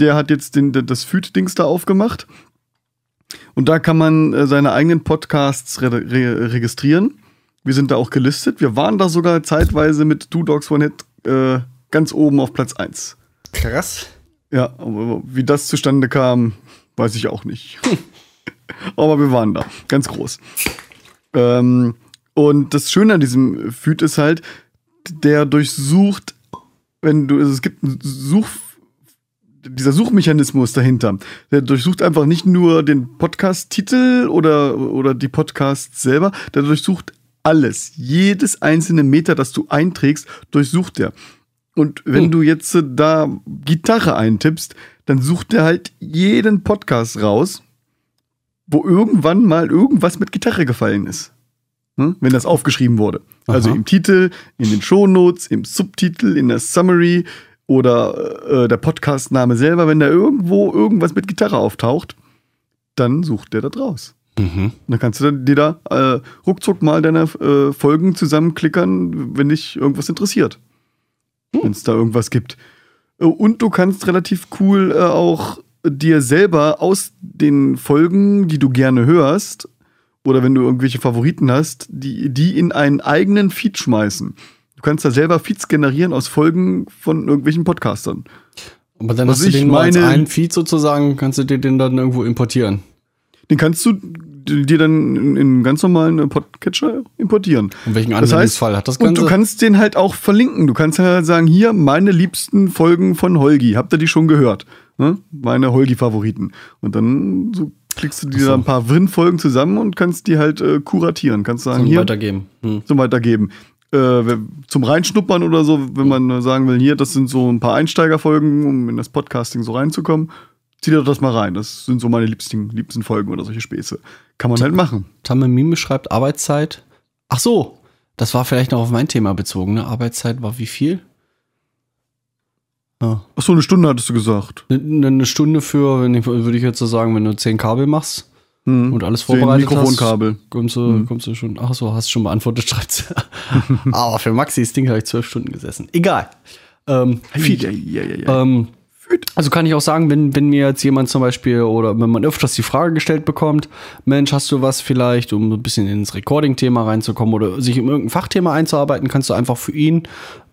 Der hat jetzt das FYYD-Dings da aufgemacht. Und da kann man seine eigenen Podcasts registrieren. Wir sind da auch gelistet. Wir waren da sogar zeitweise mit Two Dogs One Head ganz oben auf Platz 1. Krass. Ja, aber wie das zustande kam, weiß ich auch nicht. Aber wir waren da, ganz groß. Und das Schöne an diesem FYYD ist halt, der durchsucht, es gibt einen dieser Suchmechanismus dahinter, der durchsucht einfach nicht nur den Podcast-Titel oder die Podcasts selber, der durchsucht alles. Jedes einzelne Meter, das du einträgst, durchsucht der. Und wenn du jetzt da Gitarre eintippst, dann sucht der halt jeden Podcast raus, wo irgendwann mal irgendwas mit Gitarre gefallen ist. Hm? Wenn das aufgeschrieben wurde. Aha. Also im Titel, in den Shownotes, im Subtitel, in der Summary, oder der Podcast-Name selber, wenn da irgendwo irgendwas mit Gitarre auftaucht, dann sucht der da draus. Mhm. Dann kannst du dir da ruckzuck mal deine Folgen zusammenklickern, wenn dich irgendwas interessiert. Mhm. Wenn es da irgendwas gibt. Und du kannst relativ cool auch dir selber aus den Folgen, die du gerne hörst, oder wenn du irgendwelche Favoriten hast, die in einen eigenen Feed schmeißen. Du kannst da selber Feeds generieren aus Folgen von irgendwelchen Podcastern. Aber dann hast du den mal als einen Feed sozusagen, kannst du dir den dann irgendwo importieren? Den kannst du dir dann in einen ganz normalen Podcatcher importieren. In welchem Anwendungsfall hat das Ganze? Und du kannst den halt auch verlinken. Du kannst halt sagen, hier, meine liebsten Folgen von Holgi. Habt ihr die schon gehört? Ne? Meine Holgi-Favoriten. Und dann so klickst du dir da ein paar Win-Folgen zusammen und kannst die halt kuratieren. Kannst sagen, hier, weitergeben. Hm. Zum Weitergeben. Zum Reinschnuppern oder so, wenn man sagen will, hier, das sind so ein paar Einsteigerfolgen, um in das Podcasting so reinzukommen, zieh dir das mal rein. Das sind so meine liebsten Folgen oder solche Späße. Kann man halt machen. Tamemime schreibt Arbeitszeit. Ach so, das war vielleicht noch auf mein Thema bezogen, ne? Arbeitszeit war wie viel? Ja. Ach so, eine Stunde hattest du gesagt. Eine Stunde würde ich jetzt so sagen, wenn du 10 Kabel machst. Und alles vorbereitet Mikrofonkabel. Hast, kommst du schon, ach so, hast schon beantwortet, schreibt's. Aber für Maxis Ding habe ich 12 Stunden gesessen. Egal. Also kann ich auch sagen, wenn mir jetzt jemand zum Beispiel, oder wenn man öfters die Frage gestellt bekommt, Mensch, hast du was vielleicht, um ein bisschen ins Recording-Thema reinzukommen oder sich in irgendein Fachthema einzuarbeiten, kannst du einfach für ihn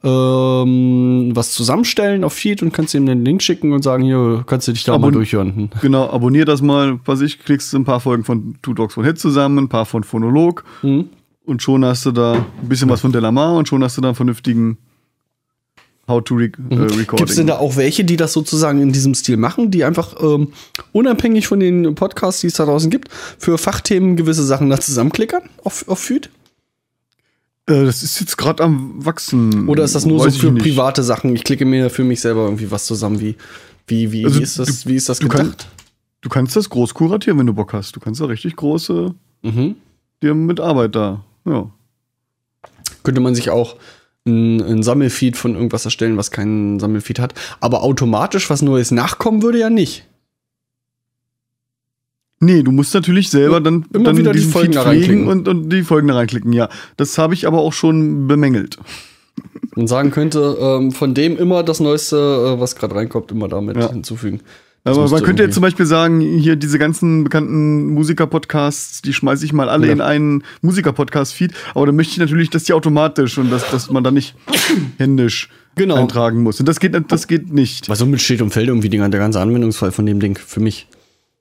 was zusammenstellen auf FYYD und kannst ihm den Link schicken und sagen, hier, kannst du dich da mal durchhören. Hm. Genau, abonnier das mal, klickst ein paar Folgen von Two Dogs One Head zusammen, ein paar von Phonolog und schon hast du da ein bisschen was von Delamar und schon hast du da einen vernünftigen How to Recording. Gibt es denn da auch welche, die das sozusagen in diesem Stil machen, die einfach unabhängig von den Podcasts, die es da draußen gibt, für Fachthemen gewisse Sachen da zusammenklickern auf FYYD? Das ist jetzt gerade am Wachsen. Oder ist das nur so für private Sachen? Ich klicke mir für mich selber irgendwie was zusammen. Wie ist das gedacht? Du kannst das groß kuratieren, wenn du Bock hast. Du kannst da richtig große dir mit Arbeit da. Ja. Könnte man sich auch ein Sammelfeed von irgendwas erstellen, was keinen Sammelfeed hat. Aber automatisch was Neues nachkommen würde ja nicht. Nee, du musst natürlich selber dann wieder die Folgen da reinklicken und die Folgen da reinklicken, ja. Das habe ich aber auch schon bemängelt. Man sagen könnte, von dem immer das Neueste, was gerade reinkommt, immer damit hinzufügen. Das aber man könnte jetzt zum Beispiel sagen, hier diese ganzen bekannten Musiker-Podcasts, die schmeiße ich mal alle in einen Musiker-Podcast-Feed, aber dann möchte ich natürlich, dass die automatisch und dass man da nicht händisch eintragen muss. Und das geht nicht. Weil somit steht und fällt irgendwie der ganze Anwendungsfall von dem Ding für mich.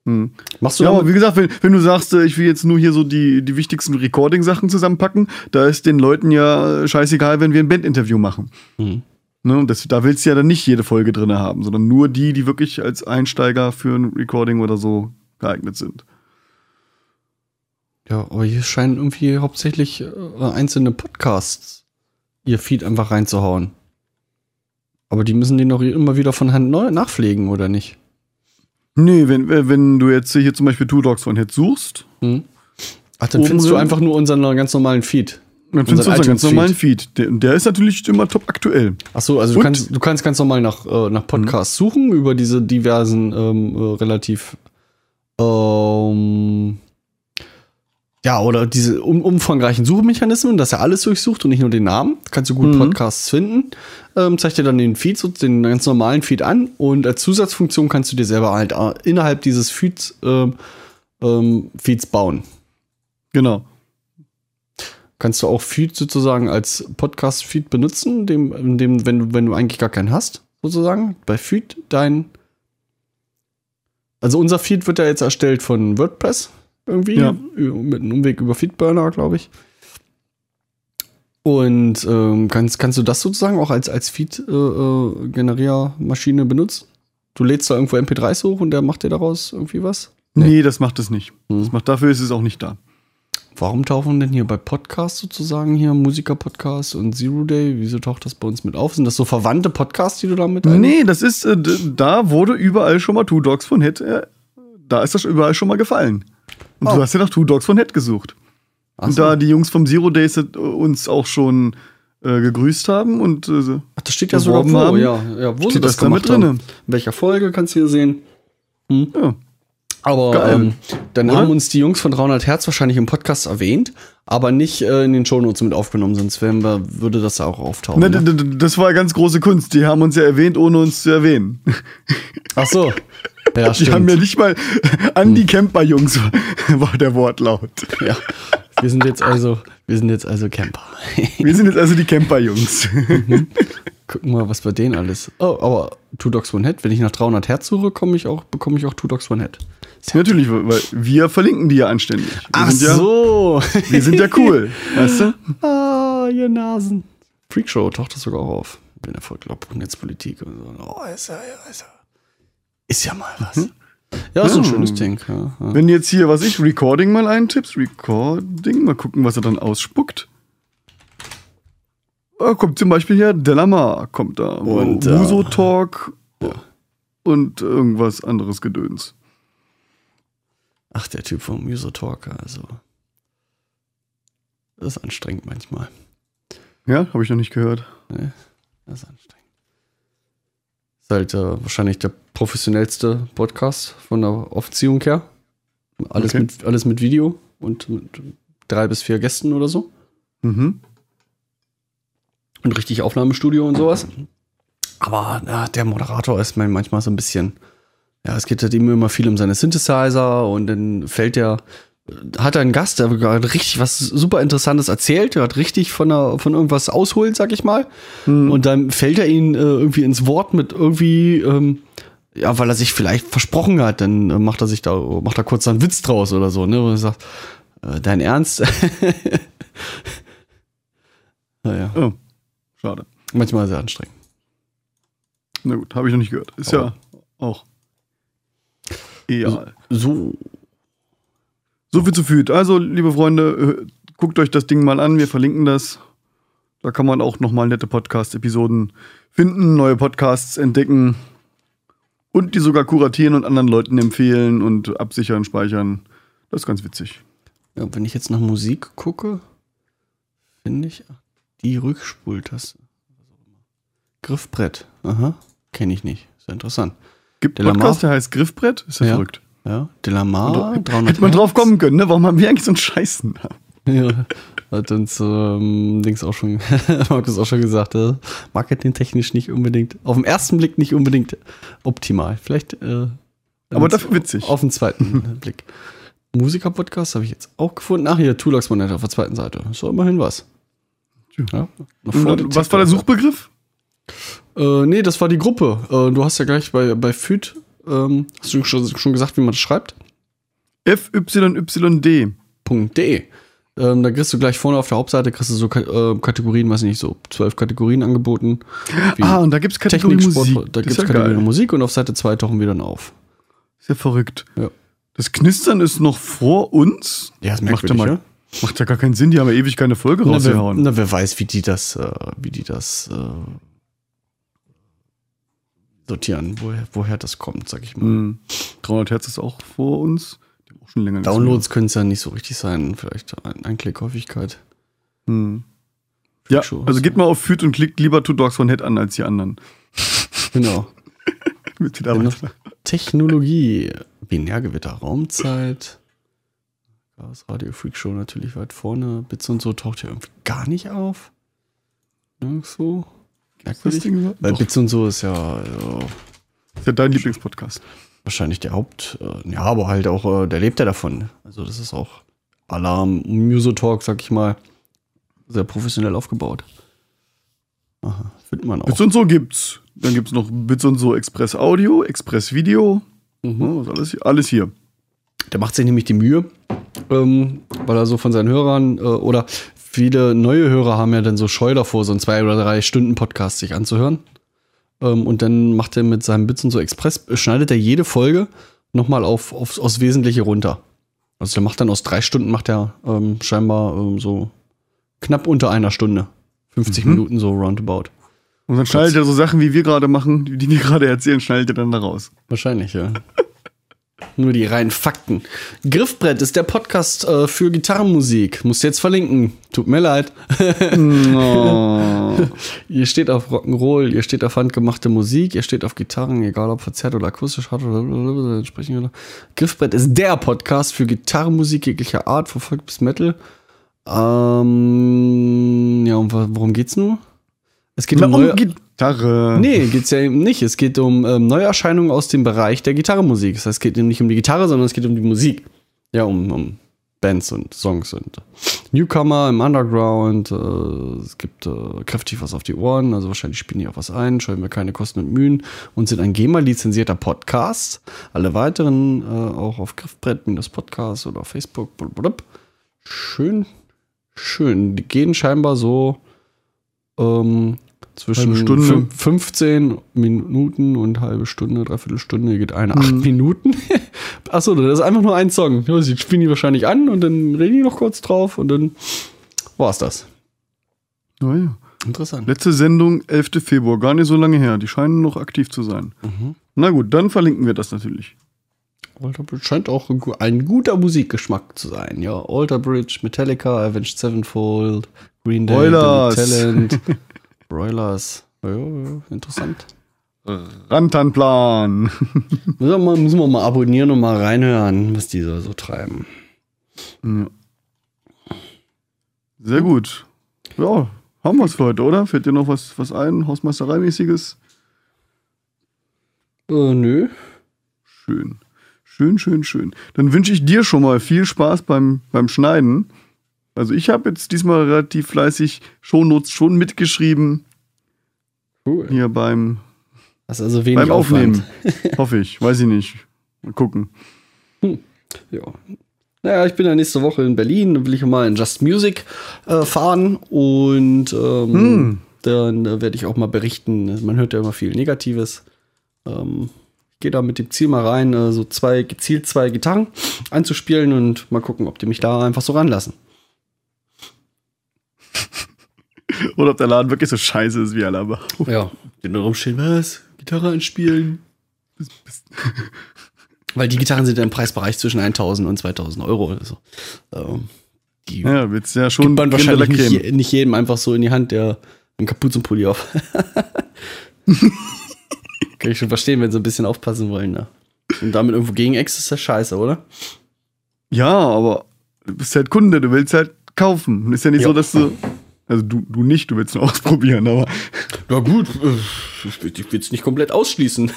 Hm. Machst du aber wie gesagt, wenn du sagst, ich will jetzt nur hier so die wichtigsten Recording-Sachen zusammenpacken, da ist den Leuten ja scheißegal, wenn wir ein Bandinterview machen. Ne, da willst du ja dann nicht jede Folge drin haben, sondern nur die wirklich als Einsteiger für ein Recording oder so geeignet sind. Ja, aber hier scheinen irgendwie hauptsächlich einzelne Podcasts ihr Feed einfach reinzuhauen. Aber die müssen den doch immer wieder von Hand neu nachpflegen, oder nicht? Nee, wenn du jetzt hier zum Beispiel Two Dogs One Head suchst. Hm. Ach, dann findest du einfach nur unseren ganz normalen Feed. Dann findest du unseren ganz normalen Feed. Der ist natürlich immer top aktuell. Ach so, also du kannst ganz normal nach Podcasts suchen über diese diversen relativ ja, oder diese umfangreichen Suchmechanismen, dass er alles durchsucht und nicht nur den Namen. Kannst du gut Podcasts finden. Zeigt dir dann den Feed, so den ganz normalen Feed an. Und als Zusatzfunktion kannst du dir selber halt innerhalb dieses Feeds, Feeds bauen. Genau. Kannst du auch Feed sozusagen als Podcast-Feed benutzen, wenn du eigentlich gar keinen hast, sozusagen. Bei Feed also unser Feed wird ja jetzt erstellt von WordPress. Irgendwie, ja. Mit einem Umweg über Feedburner, glaube ich. Und kannst du das sozusagen auch als Feed-Generiermaschine benutzen? Du lädst da irgendwo MP3s hoch und der macht dir daraus irgendwie was? Nee, das macht es nicht. Dafür ist es auch nicht da. Warum tauchen denn hier bei Podcasts sozusagen hier Musiker-Podcasts und Zero Day? Wieso taucht das bei uns mit auf? Sind das so verwandte Podcasts, die du damit? Nee, das ist, da wurde überall schon mal Two Dogs One Head, da ist das überall schon mal gefallen. Und du hast ja nach Two Dogs One Head gesucht. Ach so. Und da die Jungs vom Zero Days uns auch schon gegrüßt haben und ach, das steht ja sogar wo, ja, wo steht das da mit drin? In welcher Folge kannst du hier sehen? Hm. Ja. Aber dann haben uns die Jungs von 300 Hertz wahrscheinlich im Podcast erwähnt, aber nicht in den Shownotes mit aufgenommen, sonst würde das auch auftauchen. Na, ne? Das war ganz große Kunst. Die haben uns ja erwähnt, ohne uns zu erwähnen. Ach so. Ja, die haben ja nicht mal an die Kemper-Jungs war der Wortlaut. Ja. Wir sind jetzt also Kemper. Wir sind jetzt also die Kemper-Jungs. Mhm. Gucken wir mal, was bei denen alles. Oh, aber Two Dogs One Head, wenn ich nach 300 Hertz suche, bekomme ich auch Two Dogs One Head. Ja, natürlich, weil wir verlinken die ja anständig. Ach so. Wir sind ja cool. Weißt du? Ah, ihr Nasen. Freakshow taucht das sogar auch auf. Bin Erfolg, Netzpolitik und so. Oh, ist er. Ist ja mal was. Ja, so ein schönes Ding. Ja. Wenn jetzt hier, Recording mal eintippst. Recording, mal gucken, was er dann ausspuckt. Da kommt zum Beispiel hier Delamar, kommt da. Und Musotalker und irgendwas anderes Gedöns. Ach, der Typ vom Musotalker, also. Das ist anstrengend manchmal. Ja, habe ich noch nicht gehört. Nee, das ist anstrengend. Ist halt wahrscheinlich der professionellste Podcast von der Aufziehung her. Alles mit Video und mit 3 bis 4 Gästen oder so. Mhm. Und richtig Aufnahmestudio und sowas. Aber der Moderator ist manchmal so ein bisschen. Ja, es geht halt immer viel um seine Synthesizer und dann hat er einen Gast, der gerade richtig was super Interessantes erzählt, der hat richtig von irgendwas ausholt, sag ich mal. Mhm. Und dann fällt er ihn irgendwie ins Wort mit irgendwie, ja, weil er sich vielleicht versprochen hat, dann macht er kurz einen Witz draus oder so, ne? Und er sagt, dein Ernst? Naja. Oh, schade. Manchmal sehr anstrengend. Na gut, habe ich noch nicht gehört. Ist aber ja auch. Egal. So viel zu Feed. Also, liebe Freunde, guckt euch das Ding mal an. Wir verlinken das. Da kann man auch nochmal nette Podcast-Episoden finden, neue Podcasts entdecken und die sogar kuratieren und anderen Leuten empfehlen und absichern, speichern. Das ist ganz witzig. Ja, wenn ich jetzt nach Musik gucke, finde ich die Rückspultaste. Griffbrett. Aha. Kenne ich nicht. Sehr interessant. Gibt einen Podcast, der heißt Griffbrett? Ist ja verrückt. Ja, Delamar. Hätte man drauf kommen können, ne? Warum haben wir eigentlich so einen Scheißen? Ja, hat uns Markus auch schon gesagt, marketingtechnisch nicht unbedingt, auf den ersten Blick nicht unbedingt optimal. Vielleicht aber dafür witzig. Auf den zweiten Blick. Musiker-Podcast habe ich jetzt auch gefunden. Ach, hier, Two Dogs One Head auf der zweiten Seite. Ist doch immerhin was. Ja, was war der Suchbegriff? Nee, das war die Gruppe. Du hast ja gleich bei FYYD, hast du schon gesagt, wie man das schreibt? FYYD.de. Da kriegst du gleich vorne auf der Hauptseite so Kategorien, weiß nicht, so 12 Kategorien angeboten. Und da gibt es Kategorien Musik. Da gibt es Kategorien Musik und auf Seite 2 tauchen wir dann auf. Ist ja verrückt. Ja. Das Knistern ist noch vor uns. Ja, das merkt man mal. Macht ja gar keinen Sinn, die haben ja ewig keine Folge rausgehauen. Wer weiß, wie die das sortieren, woher das kommt, sag ich mal. Mhm. 300 Hertz ist auch vor uns. Die haben auch schon länger Downloads können es ja nicht so richtig sein. Vielleicht Einklickhäufigkeit. Mhm. Ja, also geht mal auf FYYD und klickt lieber Two Dogs One Head an als die anderen. Genau. Mit Technologie, Binärgewitter, Raumzeit, das Radio Freakshow natürlich weit vorne, Bits und so taucht ja irgendwie gar nicht auf. So. Merkwürdig. Weil doch. Bits und so ist ja. Ist ja dein Lieblingspodcast. Wahrscheinlich der Haupt. Ja, aber halt auch, der lebt ja davon. Also, das ist auch Alarm, Musotalk, sag ich mal. Sehr professionell aufgebaut. Aha, findet man auch. Bits und so gibt's. Dann gibt's noch Bits und so Express Audio, Express Video. Mhm. Ja, alles hier. Der macht sich nämlich die Mühe, weil er so von seinen Hörern oder viele neue Hörer haben ja dann so Scheu davor, so einen 2 oder 3 Stunden Podcast sich anzuhören. Und dann macht er mit seinem Bits und so Express, schneidet er jede Folge nochmal aufs Wesentliche runter. Also der macht dann aus 3 Stunden, macht er scheinbar so knapp unter einer Stunde. 50 Minuten so roundabout. Und dann schneidet er so Sachen, wie wir gerade machen, die wir gerade erzählen, schneidet er dann da raus. Wahrscheinlich, ja. Nur die reinen Fakten. Griffbrett ist der Podcast für Gitarrenmusik. Musst jetzt verlinken. Tut mir leid. No. Ihr steht auf Rock'n'Roll, ihr steht auf handgemachte Musik, ihr steht auf Gitarren, egal ob verzerrt oder akustisch, hart oder entsprechend. Griffbrett ist der Podcast für Gitarrenmusik jeglicher Art, von Folk bis Metal. Ja, und worum geht's nur? Es geht um Gitarre. Nee, geht's ja eben nicht. Es geht um Neuerscheinungen aus dem Bereich der Gitarrenmusik. Das heißt, es geht eben nicht um die Gitarre, sondern es geht um die Musik. Ja, um Bands und Songs und Newcomer im Underground. Es gibt kräftig was auf die Ohren. Also wahrscheinlich spielen die auch was ein. Scheuen wir keine Kosten und Mühen. Und sind ein GEMA-lizenzierter Podcast. Alle weiteren auch auf Griffbrett-Podcast oder auf Facebook. Blablabla. Schön. Schön. Die gehen scheinbar so zwischen Stunde. 15 Minuten und halbe Stunde, dreiviertel Stunde, geht eine 8 Minuten. Achso, das ist einfach nur ein Song. Sie spielen die wahrscheinlich an und dann reden die noch kurz drauf und dann war's das. Oh ja. Interessant. Letzte Sendung, 11. Februar, gar nicht so lange her. Die scheinen noch aktiv zu sein. Mhm. Na gut, dann verlinken wir das natürlich. Alter Bridge scheint auch ein guter Musikgeschmack zu sein. Ja, Alter Bridge, Metallica, Avenged Sevenfold, Green Day, Talent, Broilers. Ja, interessant. Rantanplan. Müssen wir mal abonnieren und mal reinhören, was die so treiben. Ja. Sehr gut. Ja, haben wir es für heute, oder? Fällt dir noch was ein? Hausmeistereimäßiges? Nö. Schön. Schön, schön, schön. Dann wünsche ich dir schon mal viel Spaß beim Schneiden. Also ich habe jetzt diesmal relativ fleißig Shownotes schon mitgeschrieben. Cool. Hier beim Aufnehmen. Hoffe ich, weiß ich nicht. Mal gucken. Ja. Naja, ich bin ja nächste Woche in Berlin. Dann will ich mal in Just Music fahren. Und dann werde ich auch mal berichten. Man hört ja immer viel Negatives. Gehe da mit dem Ziel mal rein, so gezielt 2 Gitarren einzuspielen und mal gucken, ob die mich da einfach so ranlassen. Oder ob der Laden wirklich so scheiße ist wie Alaba. Ja, den da rumstehen, was? Gitarre einspielen? Weil die Gitarren sind ja im Preisbereich zwischen 1.000 und 2.000 Euro oder so. Die wird's ja schon gibt man wahrscheinlich nicht jedem einfach so in die Hand, der einen Kapuzenpulli auf. Kann ich schon verstehen, wenn sie ein bisschen aufpassen wollen. Ne? Und damit irgendwo gegen Ex ist das scheiße, oder? Ja, aber du bist halt Kunde, du willst halt kaufen. Ist ja nicht so, dass du. Also du nicht, du willst nur ausprobieren, aber. Na gut, ich will es nicht komplett ausschließen.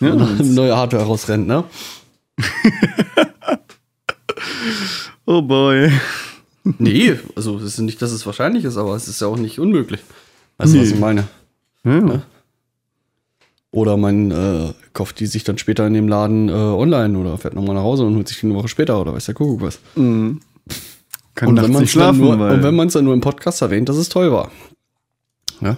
Ja, neue Hardware rausrennt, ne? Oh boy. Nee, also es ist nicht, dass es wahrscheinlich ist, aber es ist ja auch nicht unmöglich. Weißt du, was ich meine? Ja. Ne? Oder man kauft die sich dann später in dem Laden online oder fährt nochmal nach Hause und holt sich die eine Woche später oder weiß der Kuckuck was. Mhm. Kann nachts nicht schlafen. Und wenn man es dann nur im Podcast erwähnt, dass es toll war. Ja?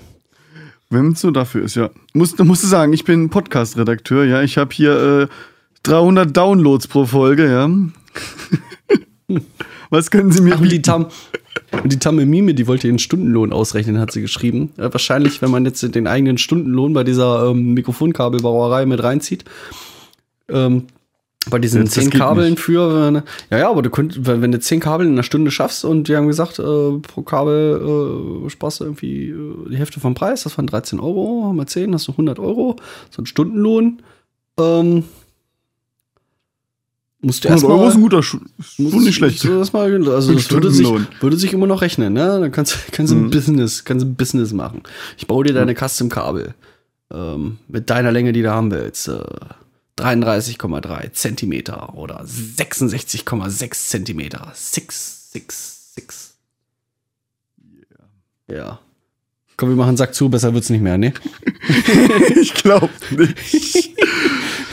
Wenn es so dafür ist, ja. Musst du sagen, ich bin Podcast-Redakteur, ja. Ich habe hier 300 Downloads pro Folge, ja. Was können Sie mir bieten? Und die Tamme-Mime, die wollte ihren Stundenlohn ausrechnen, hat sie geschrieben. Wahrscheinlich, wenn man jetzt den eigenen Stundenlohn bei dieser Mikrofonkabelbauerei mit reinzieht, bei diesen 10 Kabeln für, ja, aber du könntest, wenn du 10 Kabel in einer Stunde schaffst und die haben gesagt, pro Kabel sparst du irgendwie die Hälfte vom Preis, das waren 13 Euro, mal 10, hast du 100 Euro, so ein Stundenlohn. Musst du erstmal. Euro ist ein guter nicht schlecht. Mal, also das würde sich immer noch rechnen, ne? Dann kannst du ein Business machen. Ich baue dir deine Custom-Kabel. Mit deiner Länge, die du haben willst. 33,3 Zentimeter oder 66,6 Zentimeter. 666. Yeah. Ja. Komm, wir machen Sack zu, besser wird's nicht mehr, ne? Ich glaub nicht.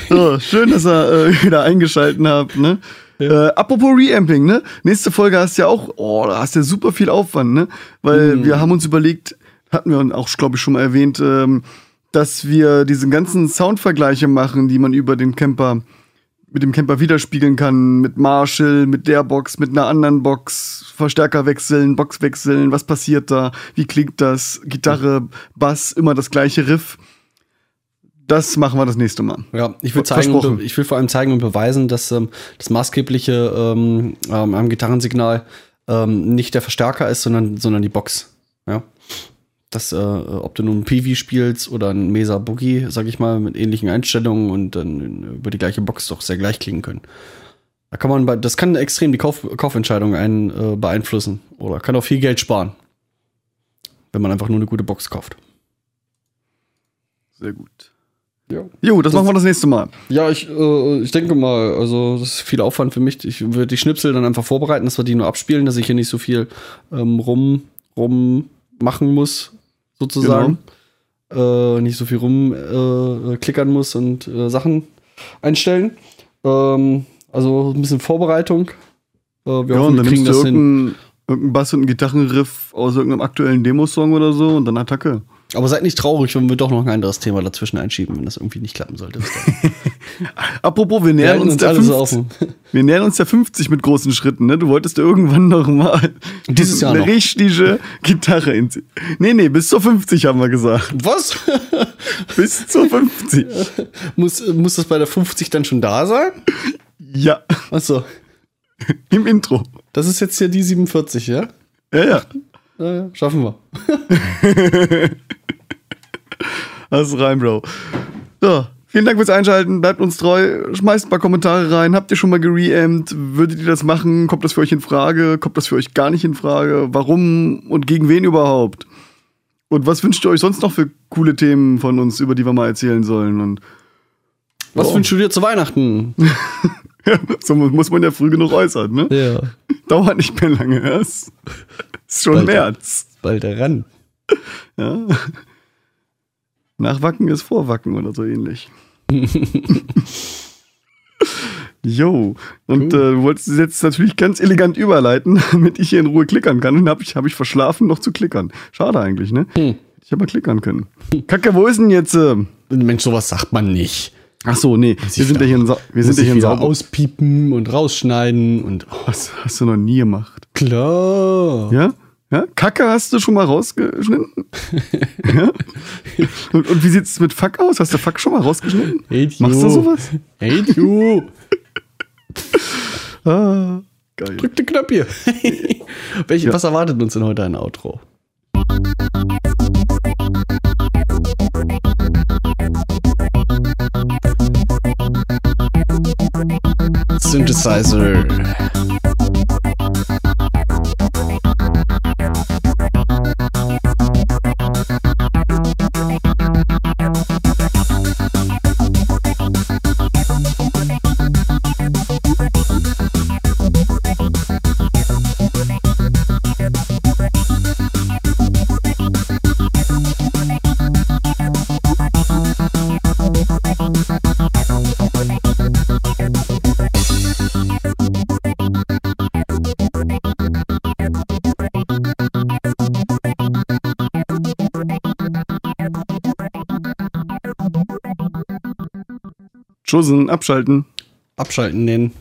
So, schön, dass ihr wieder eingeschalten habt, ne? Ja. Apropos Reamping, ne? Nächste Folge hast ja auch, da hast ja super viel Aufwand, ne? Weil wir haben uns überlegt, hatten wir auch, glaube ich, schon mal erwähnt, dass wir diese ganzen Soundvergleiche machen, die man über den Kemper, mit dem Kemper widerspiegeln kann, mit Marshall, mit der Box, mit einer anderen Box, Verstärker wechseln, Box wechseln, was passiert da, wie klingt das, Gitarre, Bass, immer das gleiche Riff. Das machen wir das nächste Mal. Ja, ich will vor allem zeigen und beweisen, dass das Maßgebliche am Gitarrensignal nicht der Verstärker ist, sondern die Box. Ja. Dass, ob du nun ein Peewee spielst oder ein Mesa Boogie, sag ich mal, mit ähnlichen Einstellungen und dann über die gleiche Box doch sehr gleich klingen können. Da kann man das kann extrem die Kaufentscheidung beeinflussen oder kann auch viel Geld sparen, wenn man einfach nur eine gute Box kauft. Sehr gut. Ja. Jo, das machen wir das nächste Mal. Ja, ich denke mal, also das ist viel Aufwand für mich. Ich würde die Schnipsel dann einfach vorbereiten, dass wir die nur abspielen, dass ich hier nicht so viel rummachen muss, sozusagen. Genau. Nicht so viel rumklickern muss und Sachen einstellen. Also ein bisschen Vorbereitung. Wir hoffen, wir kriegen das hin. Irgendein Bass und ein Gitarrenriff aus irgendeinem aktuellen Demosong oder so und dann Attacke. Aber seid nicht traurig, wenn wir doch noch ein anderes Thema dazwischen einschieben, wenn das irgendwie nicht klappen sollte. Apropos, wir nähern uns der 50 mit großen Schritten. Ne? Du wolltest ja irgendwann noch mal dieses Jahr eine richtige Gitarre inziehen. Nee, bis zur 50 haben wir gesagt. Was? Bis zur 50. Muss das bei der 50 dann schon da sein? Ja. Achso. Im Intro. Das ist jetzt hier die 47, ja? Ja. Ja, schaffen wir. Alles rein, Bro. So, vielen Dank fürs Einschalten. Bleibt uns treu. Schmeißt ein paar Kommentare rein. Habt ihr schon mal gereamt? Würdet ihr das machen? Kommt das für euch in Frage? Kommt das für euch gar nicht in Frage? Warum und gegen wen überhaupt? Und was wünscht ihr euch sonst noch für coole Themen von uns, über die wir mal erzählen sollen? Und was wünschst du dir zu Weihnachten? So muss man ja früh genug äußern, ne? Ja. Dauert nicht mehr lange erst. Ist schon bald März. Bald heran. Ja. Nachwacken ist Vorwacken oder so ähnlich. Jo. Und cool. Du wolltest es jetzt natürlich ganz elegant überleiten, damit ich hier in Ruhe klickern kann. Und hab ich verschlafen, noch zu klickern. Schade eigentlich, ne? Ich hätte mal klickern können. Kacke, wo ist denn jetzt? Mensch, sowas sagt man nicht. Ach so, nee. Wir sind ja hier sauber. Auspiepen und rausschneiden und. Oh. Was hast du noch nie gemacht? Klar. Ja? Ja? Kacke hast du schon mal rausgeschnitten? Ja? Und wie sieht es mit Fuck aus? Hast du Fuck schon mal rausgeschnitten? Machst du sowas? Hate you. Ah, geil. Drück den Knopf hier. Was erwartet uns denn heute ein Outro? Synthesizer. Abschalten. Abschalten, den.